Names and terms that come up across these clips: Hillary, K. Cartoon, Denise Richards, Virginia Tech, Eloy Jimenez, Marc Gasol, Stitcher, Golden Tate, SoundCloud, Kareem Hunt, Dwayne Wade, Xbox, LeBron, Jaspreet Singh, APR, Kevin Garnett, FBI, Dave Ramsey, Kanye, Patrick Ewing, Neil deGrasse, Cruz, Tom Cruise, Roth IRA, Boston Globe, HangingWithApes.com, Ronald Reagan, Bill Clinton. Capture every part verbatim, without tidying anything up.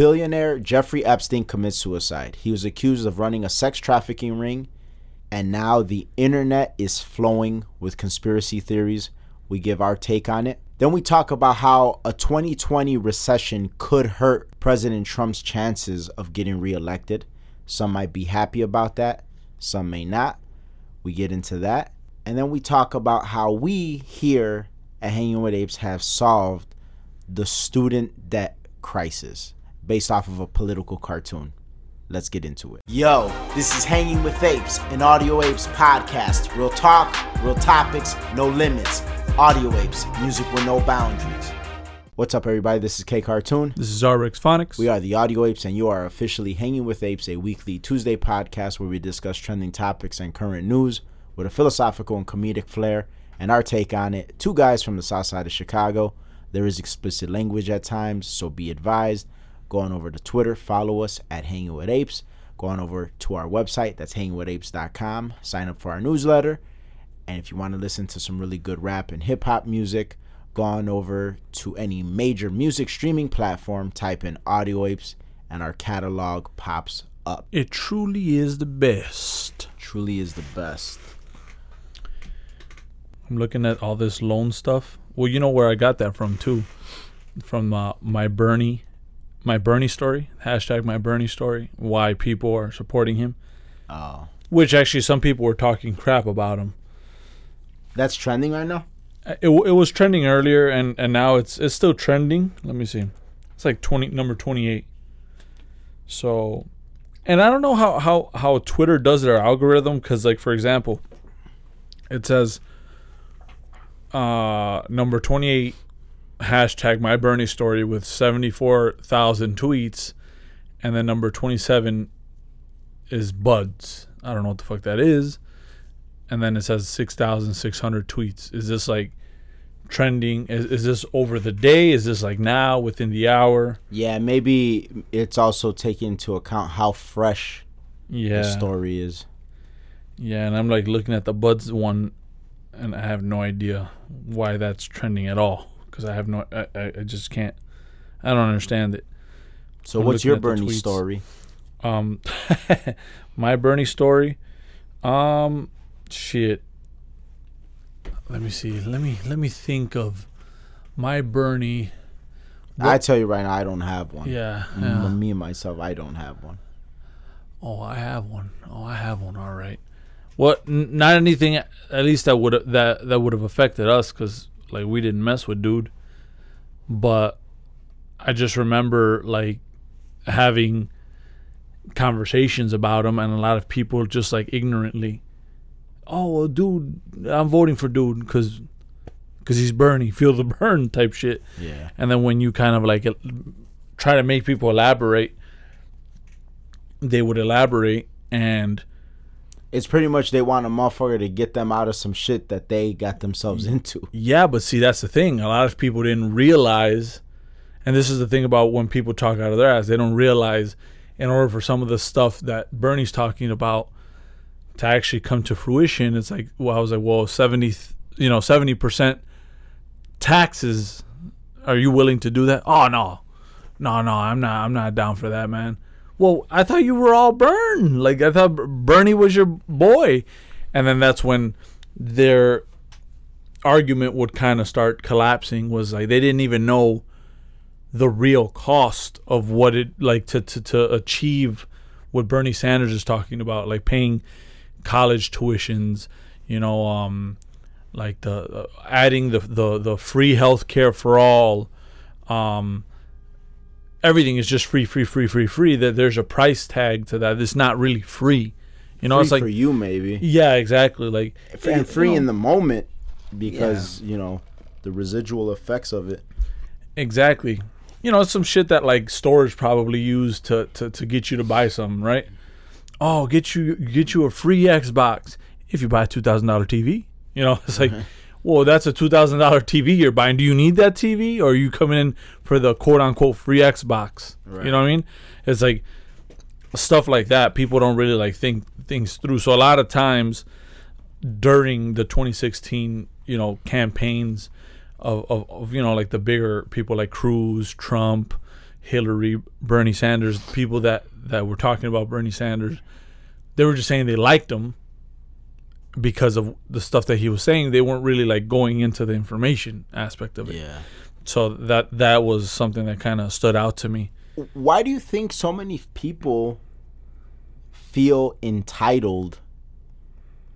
Billionaire Jeffrey Epstein commits suicide. He was accused of running a sex trafficking ring, and now the internet is flowing with conspiracy theories. We give our take on it. Then we talk about how a twenty twenty recession could hurt President Trump's chances of getting reelected. Some might be happy about that, some may not. We get into that. And then we talk about how we here at Hanging with Apes have solved the student debt crisis based off of a political cartoon. Let's get into it. Yo, this is Hanging with Apes, an Audio Apes podcast. Real talk, real topics, no limits. Audio Apes, music with no boundaries. What's up, everybody? This is K. Cartoon. This is Rx Phonics. We are the Audio Apes, and you are officially Hanging with Apes, a weekly Tuesday podcast where we discuss trending topics and current news with a philosophical and comedic flair and our take on it. Two guys from the south side of Chicago. There is explicit language at times, so be advised. Go on over to Twitter. Follow us at Hanging with Apes. Go on over to our website. That's Hanging With Apes dot com. Sign up for our newsletter. And if you want to listen to some really good rap and hip-hop music, go on over to any major music streaming platform, type in Audio Apes, and our catalog pops up. It truly is the best. Truly is the best. I'm looking at all this loan stuff. Well, you know where I got that from, too. From uh, my Bernie, my Bernie story, hashtag my Bernie story, why people are supporting him. Oh. Which, actually, some people were talking crap about him. That's trending right now? It it was trending earlier, and, and now it's it's still trending. Let me see. It's like twenty number twenty-eight. So, and I don't know how, how, how Twitter does their algorithm, because, like, for example, it says uh, number twenty-eight, hashtag my Bernie story with seventy-four thousand tweets, and then number twenty-seven is Buds. I don't know what the fuck that is. And then it says six thousand six hundred tweets. Is this like trending? Is, is this over the day? Is this like now, within the hour? Yeah, maybe it's also taking into account how fresh yeah. the story is. Yeah, and I'm like looking at the Buds one, and I have no idea why that's trending at all. Because I have no, I, I just can't, I don't understand it. So I'm what's your Bernie story? Um, my Bernie story? Um... Shit. Let me see. Let me let me think of my Bernie. What? I tell you right now, I don't have one. Yeah, yeah. Me and myself, I don't have one. Oh, I have one. Oh, I have one. All right. Well, n- not anything. At least that would that that would have affected us, because like we didn't mess with dude. But I just remember like having conversations about him, and a lot of people just like ignorantly. Oh, well, dude, I'm voting for dude because cause he's Bernie, feel the burn type shit. Yeah. And then when you kind of like try to make people elaborate, they would elaborate, and it's pretty much they want a motherfucker to get them out of some shit that they got themselves into. Yeah, but see, that's the thing. A lot of people didn't realize, and this is the thing about when people talk out of their ass, they don't realize in order for some of the stuff that Bernie's talking about to actually come to fruition, it's like, well, I was like, well, seventy, you know, seventy percent taxes. Are you willing to do that? Oh no, no, no, I'm not. I'm not down for that, man. Well, I thought you were all Bern. Like I thought Bernie was your boy, and then that's when their argument would kind of start collapsing. Was like they didn't even know the real cost of what it like to to, to achieve what Bernie Sanders is talking about, like paying college tuitions, you know, um, like the uh, adding the, the the free healthcare for all. Um, everything is just free, free, free, free, free. That there's a price tag to that. It's not really free, you know. Free it's like for you, maybe. Yeah, exactly. Like and free you know, in the moment because yeah. you know the residual effects of it. Exactly. You know, it's some shit that like stores probably use to to to get you to buy something, right? Oh, get you get you a free Xbox if you buy a two thousand dollars T V. You know, it's like, mm-hmm. Well, that's a two thousand dollars T V you're buying. Do you need that T V? Or are you coming in for the quote-unquote free Xbox? Right. You know what I mean? It's like stuff like that. People don't really like think things through. So a lot of times during the twenty sixteen, you know, campaigns of, of, of you know, like the bigger people like Cruz, Trump, Hillary, Bernie Sanders, people that, that were talking about Bernie Sanders, they were just saying they liked him because of the stuff that he was saying. They weren't really like going into the information aspect of it. Yeah. So that that was something that kind of stood out to me. Why do you think so many people feel entitled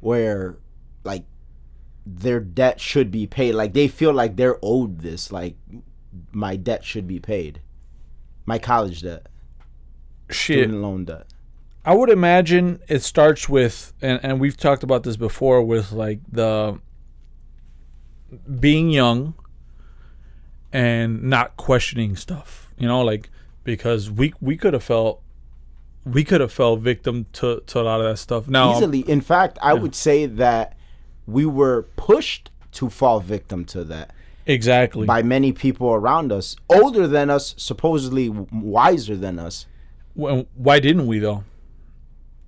where like their debt should be paid? Like they feel like they're owed this, like my debt should be paid. My college debt. Shit. Student loan debt. I would imagine it starts with, and, and we've talked about this before, with like the being young and not questioning stuff, you know, like because we we could have felt we could have fell victim to, to a lot of that stuff. Now, easily, in fact, I yeah. would say that we were pushed to fall victim to that. Exactly. By many people around us, older than us, supposedly wiser than us. Well, why didn't we though?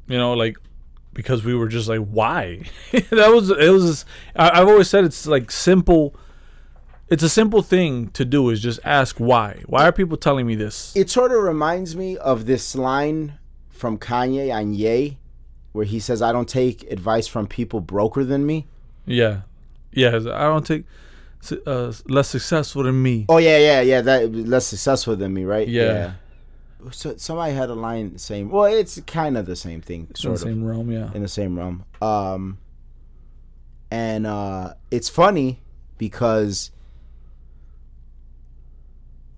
You know, like, because we were just like, why? that was, it was, I, I've always said it's like simple, it's a simple thing to do is just ask why. Why are people telling me this? It sort of reminds me of this line from Kanye on Ye, where he says, I don't take advice from people broker than me. Yeah. Yeah. I don't take, uh, less successful than me. Oh, yeah, yeah, yeah. That less successful than me, right? Yeah. yeah. So somebody had a line saying, well, it's kind of the same thing, sort of. In the same realm, yeah. In the same realm. Um, and uh, it's funny because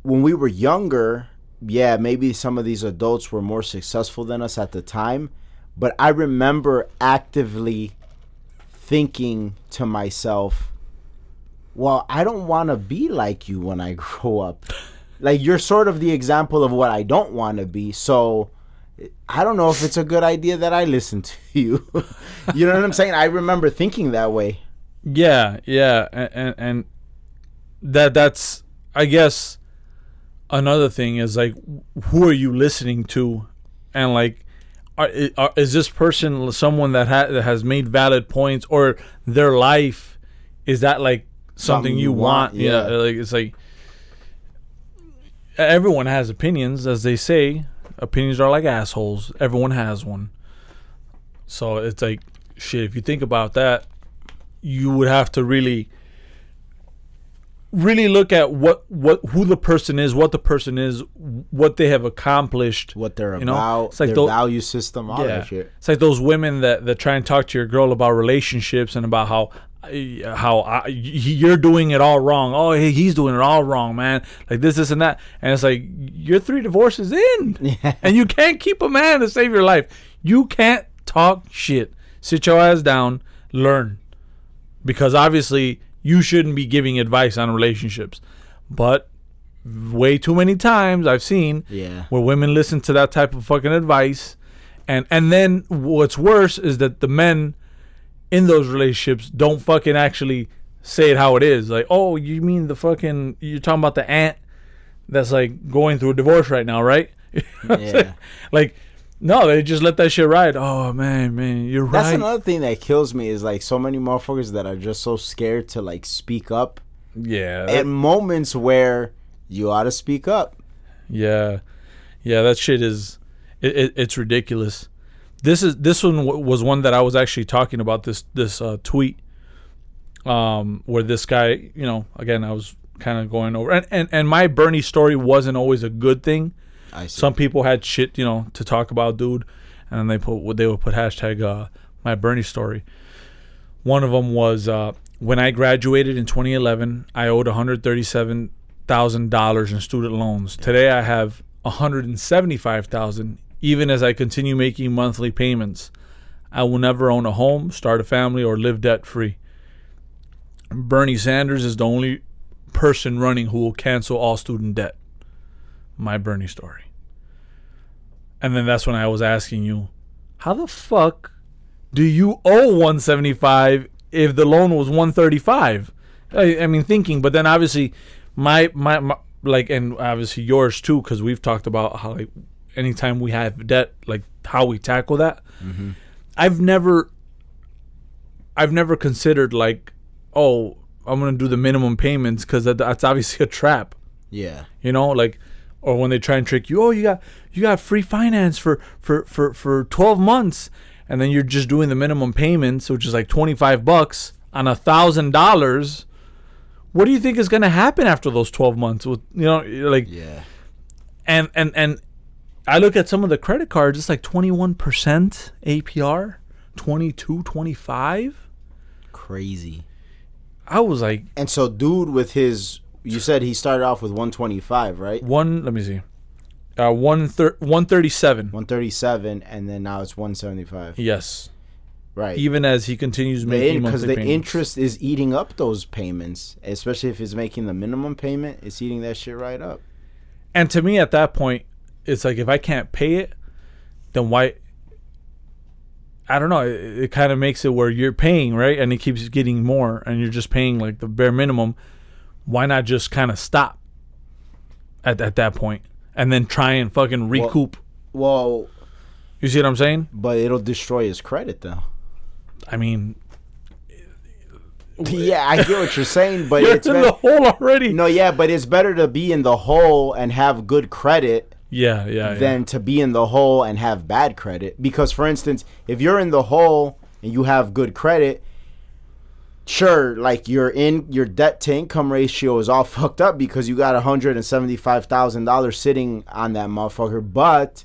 when we were younger, yeah, maybe some of these adults were more successful than us at the time, but I remember actively thinking to myself, well, I don't want to be like you when I grow up. Like, you're sort of the example of what I don't want to be, so I don't know if it's a good idea that I listen to you. You know what I'm saying? I remember thinking that way. Yeah, yeah, and, and, and that that's, I guess, another thing is, like, who are you listening to? And, like, are, are, is this person someone that, ha- that has made valid points, or their life, is that, like, something, something you want? want yeah. yeah, like, it's like... Everyone has opinions, as they say. Opinions are like assholes. Everyone has one. So it's like, shit, if you think about that, you would have to really, really look at what, what who the person is, what the person is, what they have accomplished. What they're you know? about, it's like their those, value system, all yeah. that shit. It's like those women that, that try and talk to your girl about relationships and about how, how I, you're doing it all wrong. Oh, he's doing it all wrong, man. Like this, this, and that. And it's like, you're three divorces in. Yeah. And you can't keep a man to save your life. You can't talk shit. Sit your ass down. Learn. Because obviously, you shouldn't be giving advice on relationships. But way too many times I've seen yeah. where women listen to that type of fucking advice. And, and then what's worse is that the men... in those relationships don't fucking actually say it how it is. Like, oh, you mean the fucking, you're talking about the aunt that's like going through a divorce right now, right? Yeah. Like, no, they just let that shit ride. Oh man, man, you're right. That's another thing that kills me is like so many motherfuckers that are just so scared to like speak up. Yeah. At moments where you ought to speak up. Yeah. Yeah, that shit is, it, it, it's ridiculous. This is this one w- was one that I was actually talking about this this uh, tweet um, where this guy, you know, again, I was kind of going over and, and, and my Bernie story wasn't always a good thing. I see. Some people had shit, you know, to talk about, dude, and then they put they would put hashtag uh, my Bernie story. One of them was uh, when I graduated in twenty eleven, I owed one hundred thirty-seven thousand dollars in student loans. Today, I have one hundred seventy-five thousand dollars. Even as I continue making monthly payments, I will never own a home, start a family, or live debt-free. Bernie Sanders is the only person running who will cancel all student debt. My Bernie story. And then that's when I was asking you, how the fuck do you owe one hundred seventy-five if the loan was one hundred thirty-five? I, I mean, thinking, but then obviously my, my, my like, and obviously yours too, because we've talked about how, like, anytime we have debt, like how we tackle that. Mm-hmm. I've never, I've never considered like, oh, I'm gonna do the minimum payments because that, that's obviously a trap. Yeah, you know, like Or when they try and trick you, oh, you got you got free finance for for for for twelve months, and then you're just doing the minimum payments, which is like twenty-five bucks on a thousand dollars. What do you think is going to happen after those twelve months? With, you know, like, yeah. And and and I look at some of the credit cards. It's like twenty-one percent A P R, twenty-two, twenty-five. Crazy. I was like, and so, dude, with his. You said he started off with one twenty-five, right? One, let me see. Uh, one thir- one thirty-seven. one thirty-seven, and then now it's one seventy-five. Yes. Right. Even as he continues making monthly payments. Because the interest is eating up those payments, especially if he's making the minimum payment, it's eating that shit right up. And to me, at that point, it's like, if I can't pay it, then why? I don't know. It, it kind of makes it where you're paying, right? And it keeps getting more, and you're just paying like the bare minimum. Why not just kind of stop at at that point and then try and fucking recoup? Well, well, you see what I'm saying? But it'll destroy his credit, though. I mean, yeah, I get what you're saying, but you're it's in better, the hole already. No, yeah, but it's better to be in the hole and have good credit. Yeah, yeah. Than yeah. to be in the hole and have bad credit, because, for instance, if you're in the hole and you have good credit. Sure, like you're in your debt to income ratio is all fucked up because you got a hundred and seventy-five thousand dollars sitting on that motherfucker. But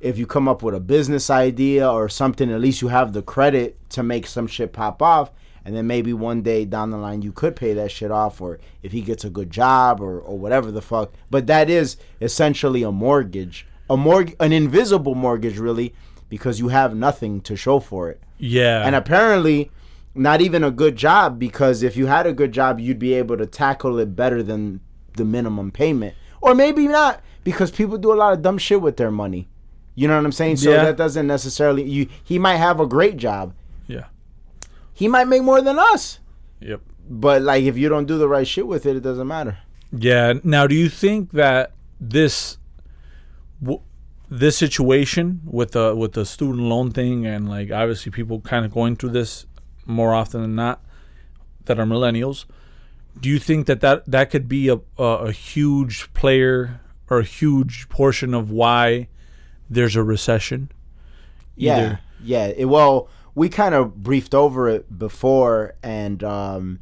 if you come up with a business idea or something, at least you have the credit to make some shit pop off, and then maybe one day down the line you could pay that shit off, or if he gets a good job or, or whatever the fuck. But that is essentially a mortgage, a mortgage, an invisible mortgage, really, because you have nothing to show for it. Yeah, and apparently. Not even a good job, because if you had a good job, you'd be able to tackle it better than the minimum payment. Or maybe not, because people do a lot of dumb shit with their money. You know what I'm saying? So yeah. That doesn't necessarily... You, he might have a great job. Yeah. He might make more than us. Yep. But like, if you don't do the right shit with it, it doesn't matter. Yeah. Now, do you think that this... W- this situation with the, with the student loan thing and like obviously people kind of going through this... more often than not, that are millennials. Do you think that that, that could be a, a a huge player or a huge portion of why there's a recession? Yeah, Either. yeah. It, well, we kind of briefed over it before, and um,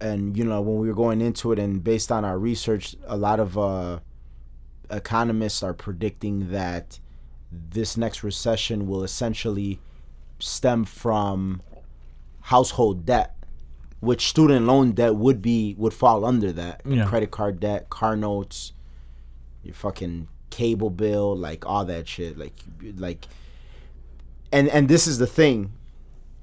and you know when we were going into it, and based on our research, a lot of uh, economists are predicting that this next recession will essentially stem from household debt, which student loan debt would be would fall under that. Yeah. Credit card debt, car notes, your fucking cable bill, like all that shit. Like, like, and and this is the thing,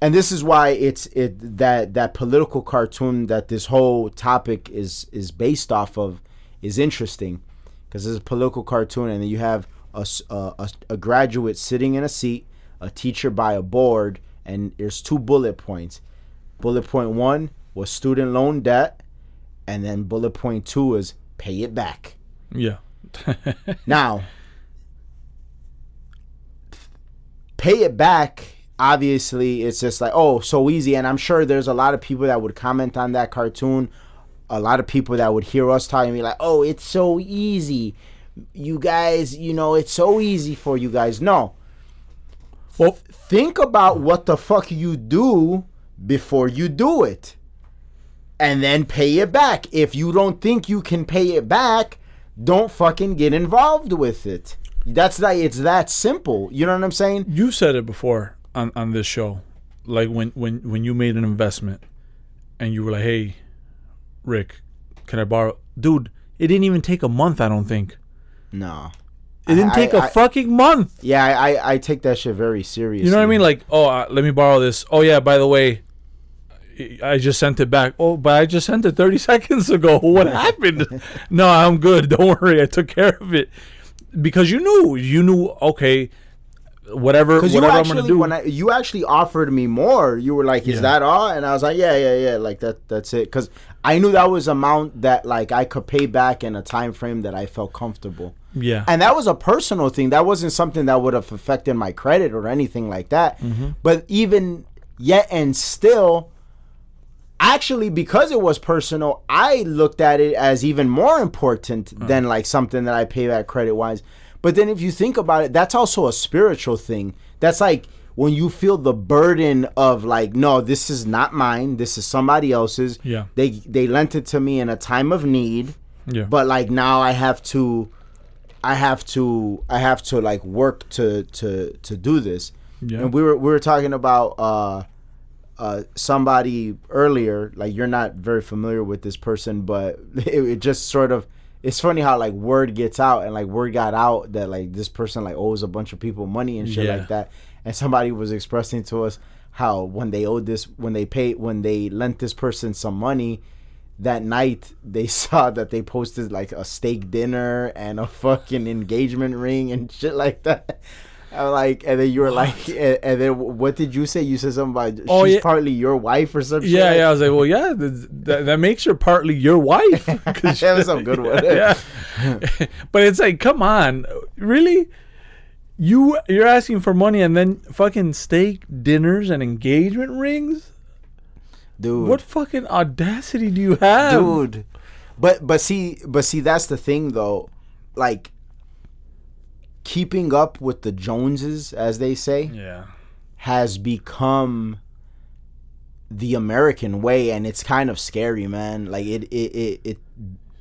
and this is why it's it that that political cartoon that this whole topic is is based off of is interesting, because it's a political cartoon, and then you have a a, a graduate sitting in a seat. A teacher by a board, and there's two bullet points. Bullet point one was student loan debt, and then bullet point two is pay it back. Yeah. Now, pay it back, obviously, it's just like, oh, so easy. And I'm sure there's a lot of people that would comment on that cartoon, a lot of people that would hear us talking and be like, oh, it's so easy. You guys, you know, it's so easy for you guys. No. Well, think about what the fuck you do before you do it, and then pay it back. If you don't think you can pay it back, don't fucking get involved with it. That's like, it's that simple. You know what I'm saying? You said it before on, on this show, like when, when, when you made an investment and you were like, hey, Rick, can I borrow? Dude, it didn't even take a month, I don't think. No. It didn't take I, I, a fucking month. Yeah, I, I take that shit very seriously. You know what I mean? Like, oh, uh, let me borrow this. Oh, yeah, by the way, I just sent it back. Oh, but I just sent it thirty seconds ago. What happened? No, I'm good. Don't worry. I took care of it. Because you knew. You knew, okay, whatever, whatever you actually, I'm going to do. When I, you actually offered me more. You were like, is yeah. that all? And I was like, yeah, yeah, yeah. Like, that. that's it. Because I knew that was amount that, like, I could pay back in a time frame that I felt comfortable. Yeah. And that was a personal thing. That wasn't something that would have affected my credit or anything like that. Mm-hmm. But even yet and still, actually, because it was personal, I looked at it as even more important mm. than like something that I pay back credit-wise. But then if you think about it, that's also a spiritual thing. That's like when you feel the burden of like, no, this is not mine. This is somebody else's. Yeah. They they lent it to me in a time of need. Yeah. But like now I have to I have to I have to like work to to to do this. Yeah. And we were we were talking about uh uh somebody earlier, like you're not very familiar with this person, but it, it just sort of, it's funny how like word gets out, and like word got out that like this person like owes a bunch of people money and shit yeah. like that. And somebody was expressing to us how when they owed this, when they paid, when they lent this person some money, that night they saw that they posted like a steak dinner and a fucking engagement ring and shit like that. I'm like, and then you were like, and, and then what did you say? You said something about oh, she's yeah. partly your wife or something. Yeah, yeah. I was like, well, yeah, that, that makes her partly your wife. That was some good one. Yeah, yeah. But it's like, come on, really? You you're asking for money and then fucking steak dinners and engagement rings, dude. What fucking audacity do you have, dude? But but see but see that's the thing though, like. Keeping up with the Joneses, as they say, yeah. has become the American way, and it's kind of scary, man. Like it, it, it, it,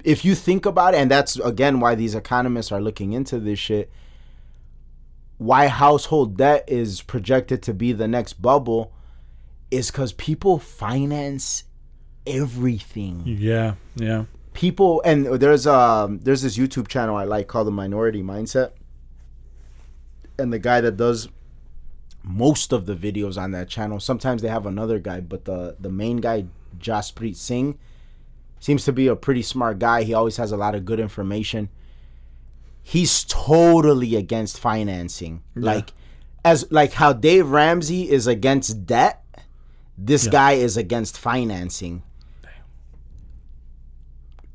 if you think about it, and that's again why these economists are looking into this shit. Why household debt is projected to be the next bubble is because people finance everything. Yeah, yeah. People, and there's um, there's this YouTube channel I like called The Minority Mindset. And the guy that does most of the videos on that channel, sometimes they have another guy, but the, the main guy, Jaspreet Singh, seems to be a pretty smart guy. He always has a lot of good information. He's totally against financing. Yeah. Like as like how Dave Ramsey is against debt, this yeah. guy is against financing. Damn.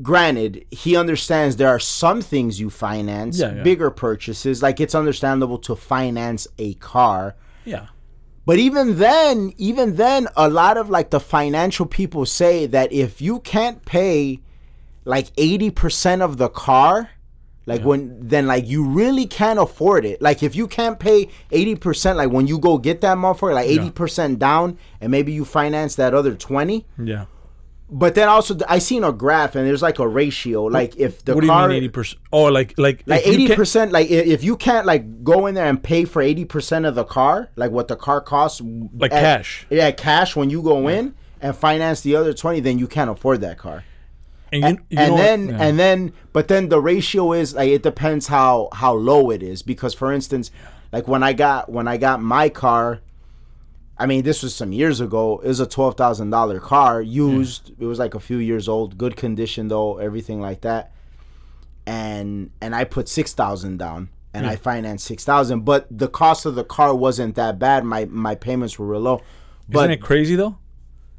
Granted, he understands there are some things you finance, yeah, yeah. bigger purchases. Like, it's understandable to finance a car. Yeah. But even then, even then, a lot of, like, the financial people say that if you can't pay, like, eighty percent of the car, like, yeah. when then, like, you really can't afford it. Like, if you can't pay eighty percent, like, when you go get that motherfucker, like, eighty percent yeah. down, and maybe you finance that other twenty. Yeah. But then also, I seen a graph, and there's like a ratio. Like if the what car, do you mean eighty percent? Oh, like like like eighty percent. Like if you can't like go in there and pay for eighty percent of the car, like what the car costs, like at, cash. Yeah, cash. When you go yeah. in and finance the other twenty, then you can't afford that car. And, you, you and, and then yeah. and then, but then the ratio is like it depends how how low it is. Because for instance, like when I got when I got my car. I mean, this was some years ago. It was a twelve thousand dollars car, used. Yeah. It was like a few years old, good condition though, everything like that. And and I put six thousand dollars down, and yeah. I financed six thousand dollars. But the cost of the car wasn't that bad. My my payments were real low. But isn't it crazy though?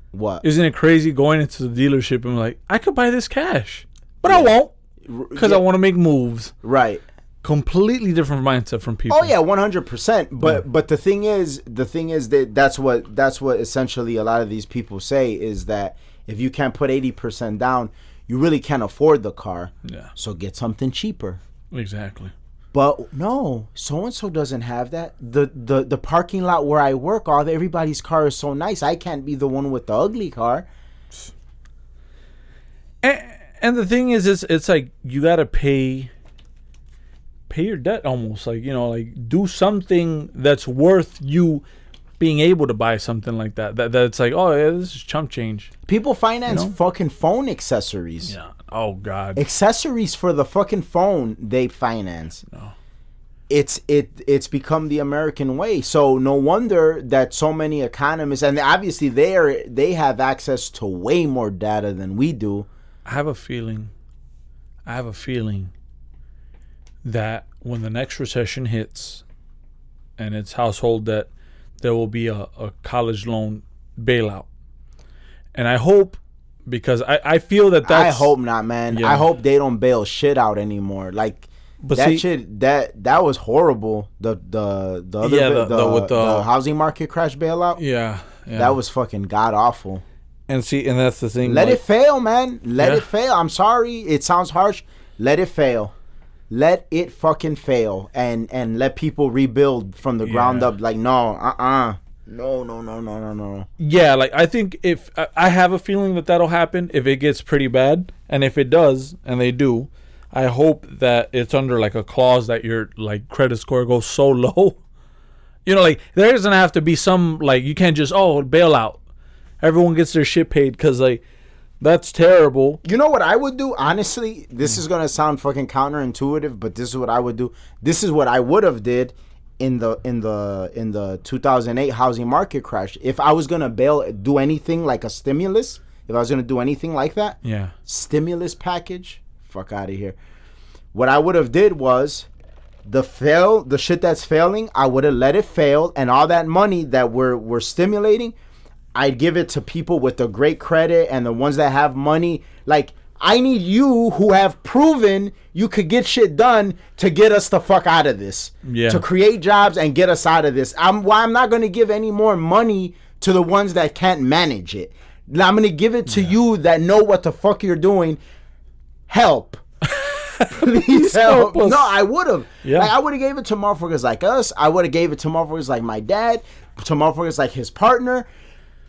What? Isn't it crazy going into the dealership and like, I could buy this cash, but yeah. I won't because yeah. I want to make moves. Right. Completely different mindset from people. Oh yeah, one hundred percent. But yeah. but the thing is, the thing is that that's what that's what essentially a lot of these people say is that if you can't put eighty percent down, you really can't afford the car. Yeah. So get something cheaper. Exactly. But no, so and so doesn't have that. The the the parking lot where I work, all the, everybody's car is so nice. I can't be the one with the ugly car. And and the thing is, it's it's like you gotta pay. Pay your debt almost, like, you know, like do something that's worth you being able to buy something like that. That that's like, oh yeah, this is chump change. People finance you know? fucking phone accessories. Yeah. Oh god. Accessories for the fucking phone they finance. No. It's it it's become the American way. So no wonder that so many economists, and obviously they are they have access to way more data than we do. I have a feeling. I have a feeling. that when the next recession hits and it's household debt, there will be a, a college loan bailout. And I hope, because I, I feel that that's... I hope not, man. Yeah. I hope they don't bail shit out anymore. Like, but that see, shit, that that was horrible. The the the other yeah, bit, the, the, the, with the, the housing market crash bailout? Yeah, yeah. That was fucking god-awful. And see, and that's the thing. Let like, it fail, man. Let yeah. it fail. I'm sorry. It sounds harsh. Let it fail. Let it fucking fail, and and let people rebuild from the yeah. ground up. Like no, uh, uh-uh. uh, no, no, no, no, no, no. Yeah, like I think if I, I have a feeling that that'll happen if it gets pretty bad, and if it does, and they do, I hope that it's under like a clause that your like credit score goes so low. You know, like there doesn't have to be some like you can't just oh bail out. Everyone gets their shit paid because like. That's terrible. You know what I would do? Honestly, this mm. is going to sound fucking counterintuitive, but this is what I would do. This is what I would have did in the in the in the two thousand eight housing market crash. If I was going to bail do anything like a stimulus, if I was going to do anything like that, yeah. Stimulus package, fuck out of here. What I would have did was the fail, the shit that's failing, I would have let it fail, and all that money that we're we're stimulating I'd give it to people with the great credit and the ones that have money. Like, I need you who have proven you could get shit done to get us the fuck out of this. Yeah. To create jobs and get us out of this. I'm well, I'm not going to give any more money to the ones that can't manage it. I'm going to give it to yeah. you that know what the fuck you're doing. Help. Please help. No, I would have. Yeah. Like, I would have gave it to motherfuckers like us. I would have gave it to motherfuckers like my dad. To motherfuckers like his partner.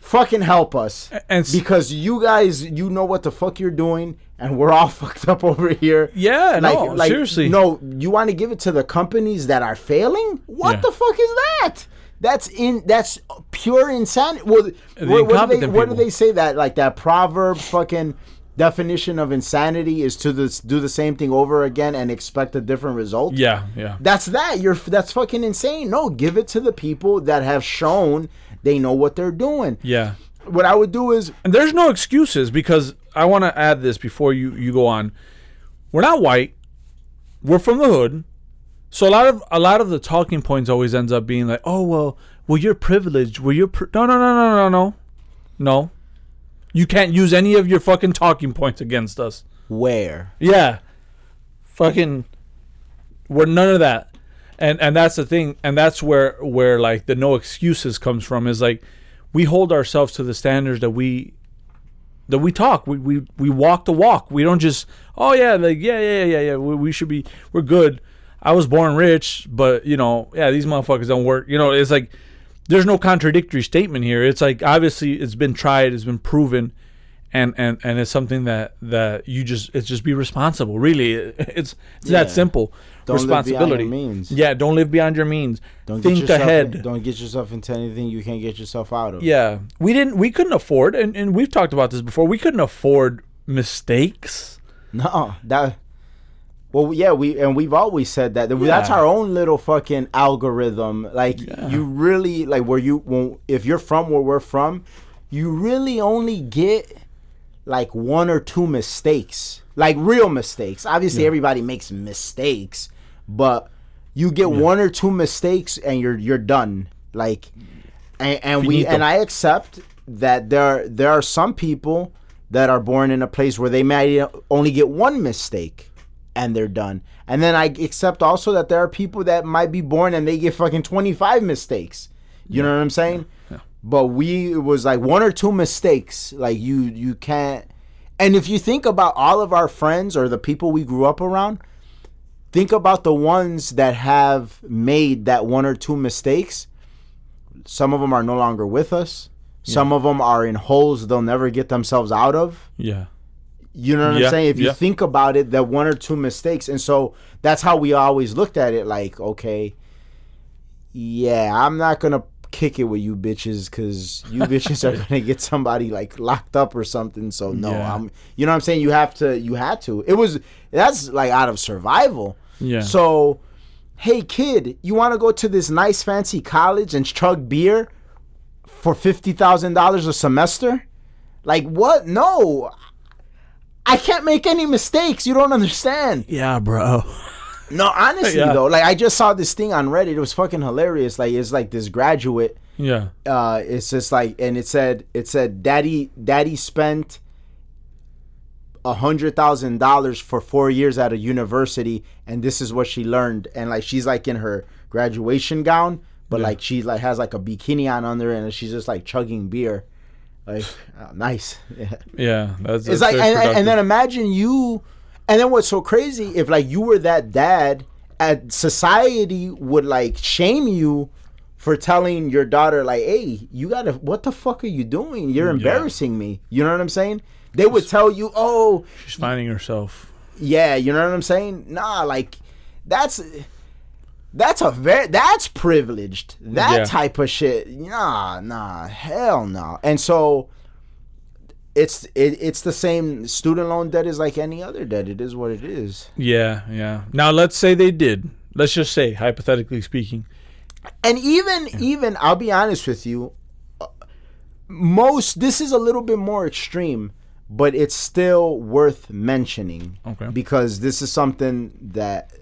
Fucking help us, and because you guys, you know what the fuck you're doing, and we're all fucked up over here. Yeah, like, no, like, seriously. No, you want to give it to the companies that are failing? What yeah. the fuck is that? That's in. That's pure insanity. Well, what, what, do they, what do they say that like that proverb fucking definition of insanity is to this, do the same thing over again and expect a different result? Yeah, yeah. That's that. You're that's fucking insane. No, give it to the people that have shown. They know what they're doing. Yeah. What I would do is... And there's no excuses because I want to add this before you, you go on. We're not white. We're from the hood. So a lot of a lot of the talking points always ends up being like, oh, well, well, you're privileged. Well, you're pri-. No, no, no, no, no, no. No. You can't use any of your fucking talking points against us. Where? Yeah. Fucking... We're none of that. And and that's the thing, and that's where, where like the no excuses comes from is like we hold ourselves to the standards that we that we talk. We we, we walk the walk. We don't just oh yeah, like yeah, yeah, yeah, yeah. We, we should be we're good. I was born rich, but you know, yeah, these motherfuckers don't work. You know, it's like there's no contradictory statement here. It's like obviously it's been tried, it's been proven, and, and, and it's something that, that you just it's just be responsible. Really. It's it's yeah. that simple. Don't responsibility. Live beyond your means. Yeah, don't live beyond your means. Don't think get yourself, ahead. Don't get yourself into anything you can't get yourself out of. Yeah, we didn't. We couldn't afford, and, and we've talked about this before. We couldn't afford mistakes. No, that. Well, yeah, we and we've always said that. that yeah. That's our own little fucking algorithm. Like yeah. you really like where you when, if you're from where we're from, you really only get like one or two mistakes, like real mistakes. Obviously, yeah. everybody makes mistakes. But you get yeah. one or two mistakes and you're you're done. Like, and, and we and I accept that there are, there are some people that are born in a place where they might only get one mistake and they're done. And then I accept also that there are people that might be born and they get fucking twenty-five mistakes. You yeah. know what I'm saying? Yeah. Yeah. But we it was like one or two mistakes. Like you you can't. And if you think about all of our friends or the people we grew up around. Think about the ones that have made that one or two mistakes. Some of them are no longer with us. Yeah. Some of them are in holes they'll never get themselves out of. Yeah. You know what yeah. I'm saying? If yeah. you think about it, that one or two mistakes. And so that's how we always looked at it. Like, okay, yeah, I'm not going to kick it with you bitches because you bitches are going to get somebody like locked up or something. So no, yeah. I'm, you know what I'm saying? You have to, you had to, it was, that's like out of survival. Yeah. So, hey, kid, you want to go to this nice, fancy college and chug beer for fifty thousand dollars a semester? Like, what? No. I can't make any mistakes. You don't understand. Yeah, bro. No, honestly, yeah. though. Like, I just saw this thing on Reddit. It was fucking hilarious. Like, it's like this graduate. Yeah. Uh, it's just like, and it said, it said, Daddy, Daddy spent... one hundred thousand dollars for four years at a university, and this is what she learned. And like she's like in her graduation gown, but yeah. like she like has like a bikini on under, and she's just like chugging beer. Like, oh, nice. Yeah. Yeah. That's, it's that's like, and, and then imagine you, and then what's so crazy, if like you were that dad, and society would like shame you for telling your daughter, like, hey, you gotta, what the fuck are you doing? You're embarrassing yeah. me. You know what I'm saying? They she's, would tell you, oh. She's finding herself. Yeah. You know what I'm saying? Nah, like, that's, that's a very, that's privileged. That yeah. type of shit. Nah, nah, hell no. Nah. And so it's it, it's the same. Student loan debt is like any other debt. It is what it is. Yeah, yeah. Now let's say they did. Let's just say, hypothetically speaking. And even, yeah. even, I'll be honest with you, most, this is a little bit more extreme, but it's still worth mentioning. Okay. Because this is something that...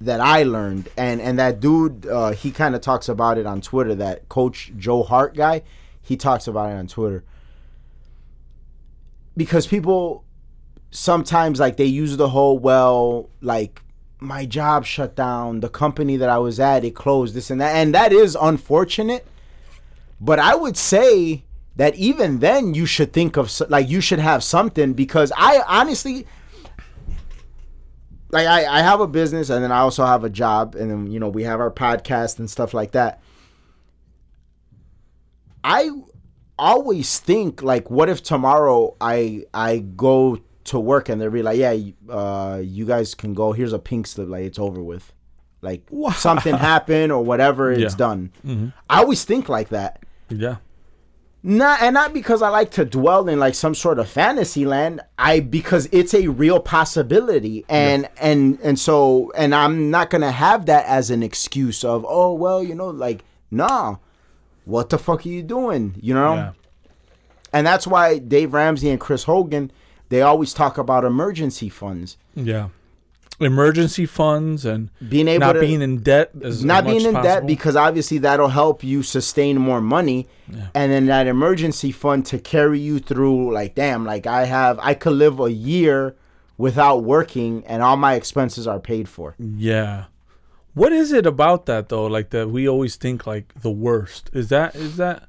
that I learned, and and that dude, uh, he kind of talks about it on Twitter, that Coach Joe Hart guy, he talks about it on Twitter. Because people sometimes, like, they use the whole, well, like, my job shut down, the company that I was at, it closed, this and that, and that is unfortunate. But I would say that even then you should think of, like, you should have something, because I honestly... Like, I, I have a business, and then I also have a job, and then, you know, we have our podcast and stuff like that. I always think, like, what if tomorrow I I go to work and they'll be like, yeah, uh, you guys can go. Here's a pink slip. Like, it's over with. Like, wow. Something happened or whatever, yeah. It's done. Mm-hmm. I always think like that. Yeah. Not, and not because I like to dwell in like some sort of fantasy land, I because it's a real possibility, and yeah. and and so and I'm not gonna have that as an excuse of, oh, well, you know, like, nah, what the fuck are you doing, you know? Yeah. And that's why Dave Ramsey and Chris Hogan, they always talk about emergency funds. Yeah. Emergency funds and being able not to, being in debt as not much being in possible. Debt, because obviously that'll help you sustain more money, yeah. and then that emergency fund to carry you through, like, damn, like I have I could live a year without working and all my expenses are paid for. Yeah. What is it about that though, like, that we always think like the worst? Is that is that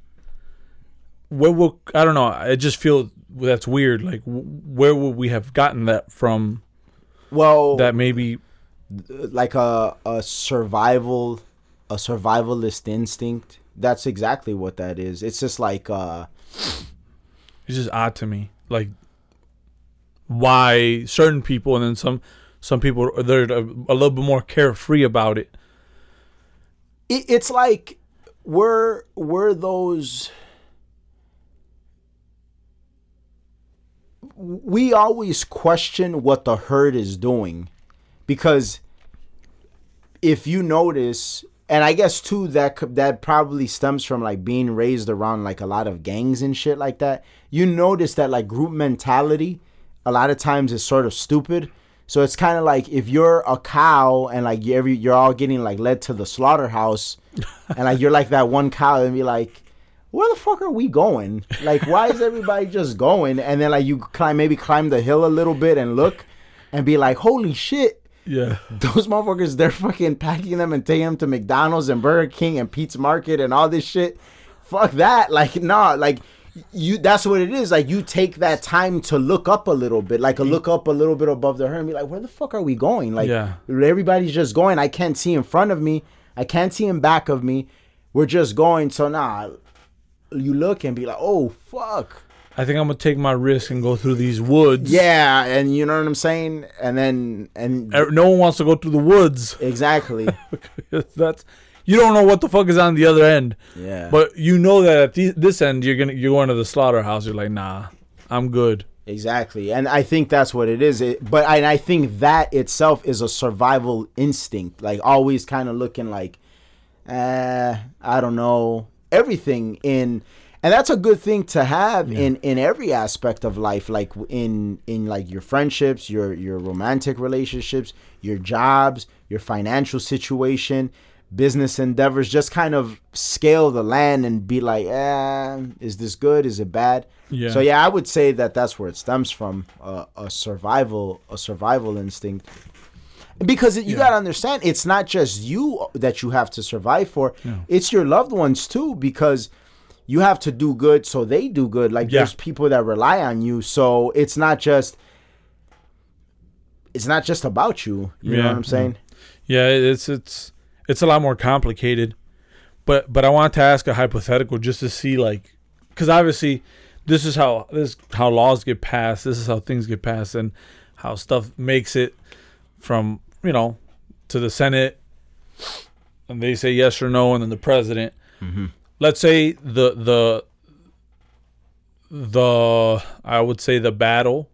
where will I don't know, I just feel that's weird, like where would we have gotten that from? Well, that maybe like a a survival a survivalist instinct. That's exactly what that is. It's just like uh it's just odd to me, like, why certain people and then some some people, they're a, a little bit more carefree about it. it it's like we're we're those we always question what the herd is doing, because if you notice, and I guess too that that probably stems from like being raised around like a lot of gangs and shit like that, you notice that like group mentality a lot of times is sort of stupid. So it's kind of like if you're a cow and like you're, you're all getting like led to the slaughterhouse and like you're like that one cow and be like, where the fuck are we going? Like, why is everybody just going? And then, like, you climb, maybe climb the hill a little bit and look and be like, holy shit. Yeah. Those motherfuckers, they're fucking packing them and taking them to McDonald's and Burger King and Pete's Market and all this shit. Fuck that. Like, nah, like, you, that's what it is. Like, you take that time to look up a little bit, like, a look up a little bit above the herd and be like, where the fuck are we going? Like, yeah. Everybody's just going. I can't see in front of me. I can't see in back of me. We're just going. So, nah. You look and be like, oh, fuck. I think I'm going to take my risk and go through these woods. Yeah, and you know what I'm saying? And then... and no one wants to go through the woods. Exactly. That's, you don't know what the fuck is on the other end. Yeah. But you know that at the, this end, you're gonna you're going to the slaughterhouse. You're like, nah, I'm good. Exactly. And I think that's what it is. It, but I, and I think that itself is a survival instinct. Like, always kind of looking like, eh, I don't know. Everything in, and that's a good thing to have, yeah. in in every aspect of life, like in in like your friendships, your your romantic relationships, your jobs, your financial situation, business endeavors. Just kind of scale the land and be like, eh, is this good, is it bad? Yeah. So yeah, I would say that that's where it stems from, uh, a survival a survival instinct. Because you yeah. got to understand, it's not just you that you have to survive for. No. It's your loved ones, too, because you have to do good so they do good. Like, yeah. there's people that rely on you. So it's not just, it's not just about you. You yeah. know what I'm saying? Yeah, it's it's it's a lot more complicated. But but I want to ask a hypothetical just to see, like, because obviously this is how this is how laws get passed. This is how things get passed, and how stuff makes it from, you know, to the Senate, and they say yes or no, and then the president. Mm-hmm. Let's say the the the I would say the battle.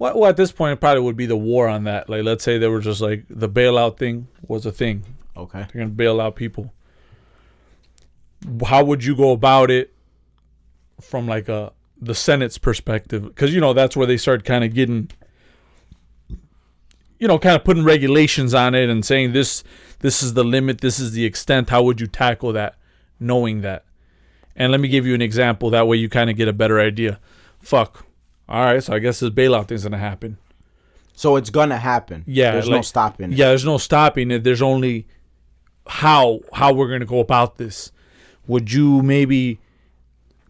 Well, well, at this point, it probably would be the war on that. Like, let's say they were just like the bailout thing was a thing. Okay, they're gonna bail out people. How would you go about it from like a the Senate's perspective? Because, you know, that's where they start kind of getting, you know, kind of putting regulations on it and saying this this is the limit, this is the extent. How would you tackle that, knowing that? And let me give you an example. That way you kind of get a better idea. Fuck. All right, so I guess this bailout thing's going to happen. So it's going to happen. Yeah. There's like, no stopping it. Yeah, there's no stopping it. There's only how how we're going to go about this. Would you maybe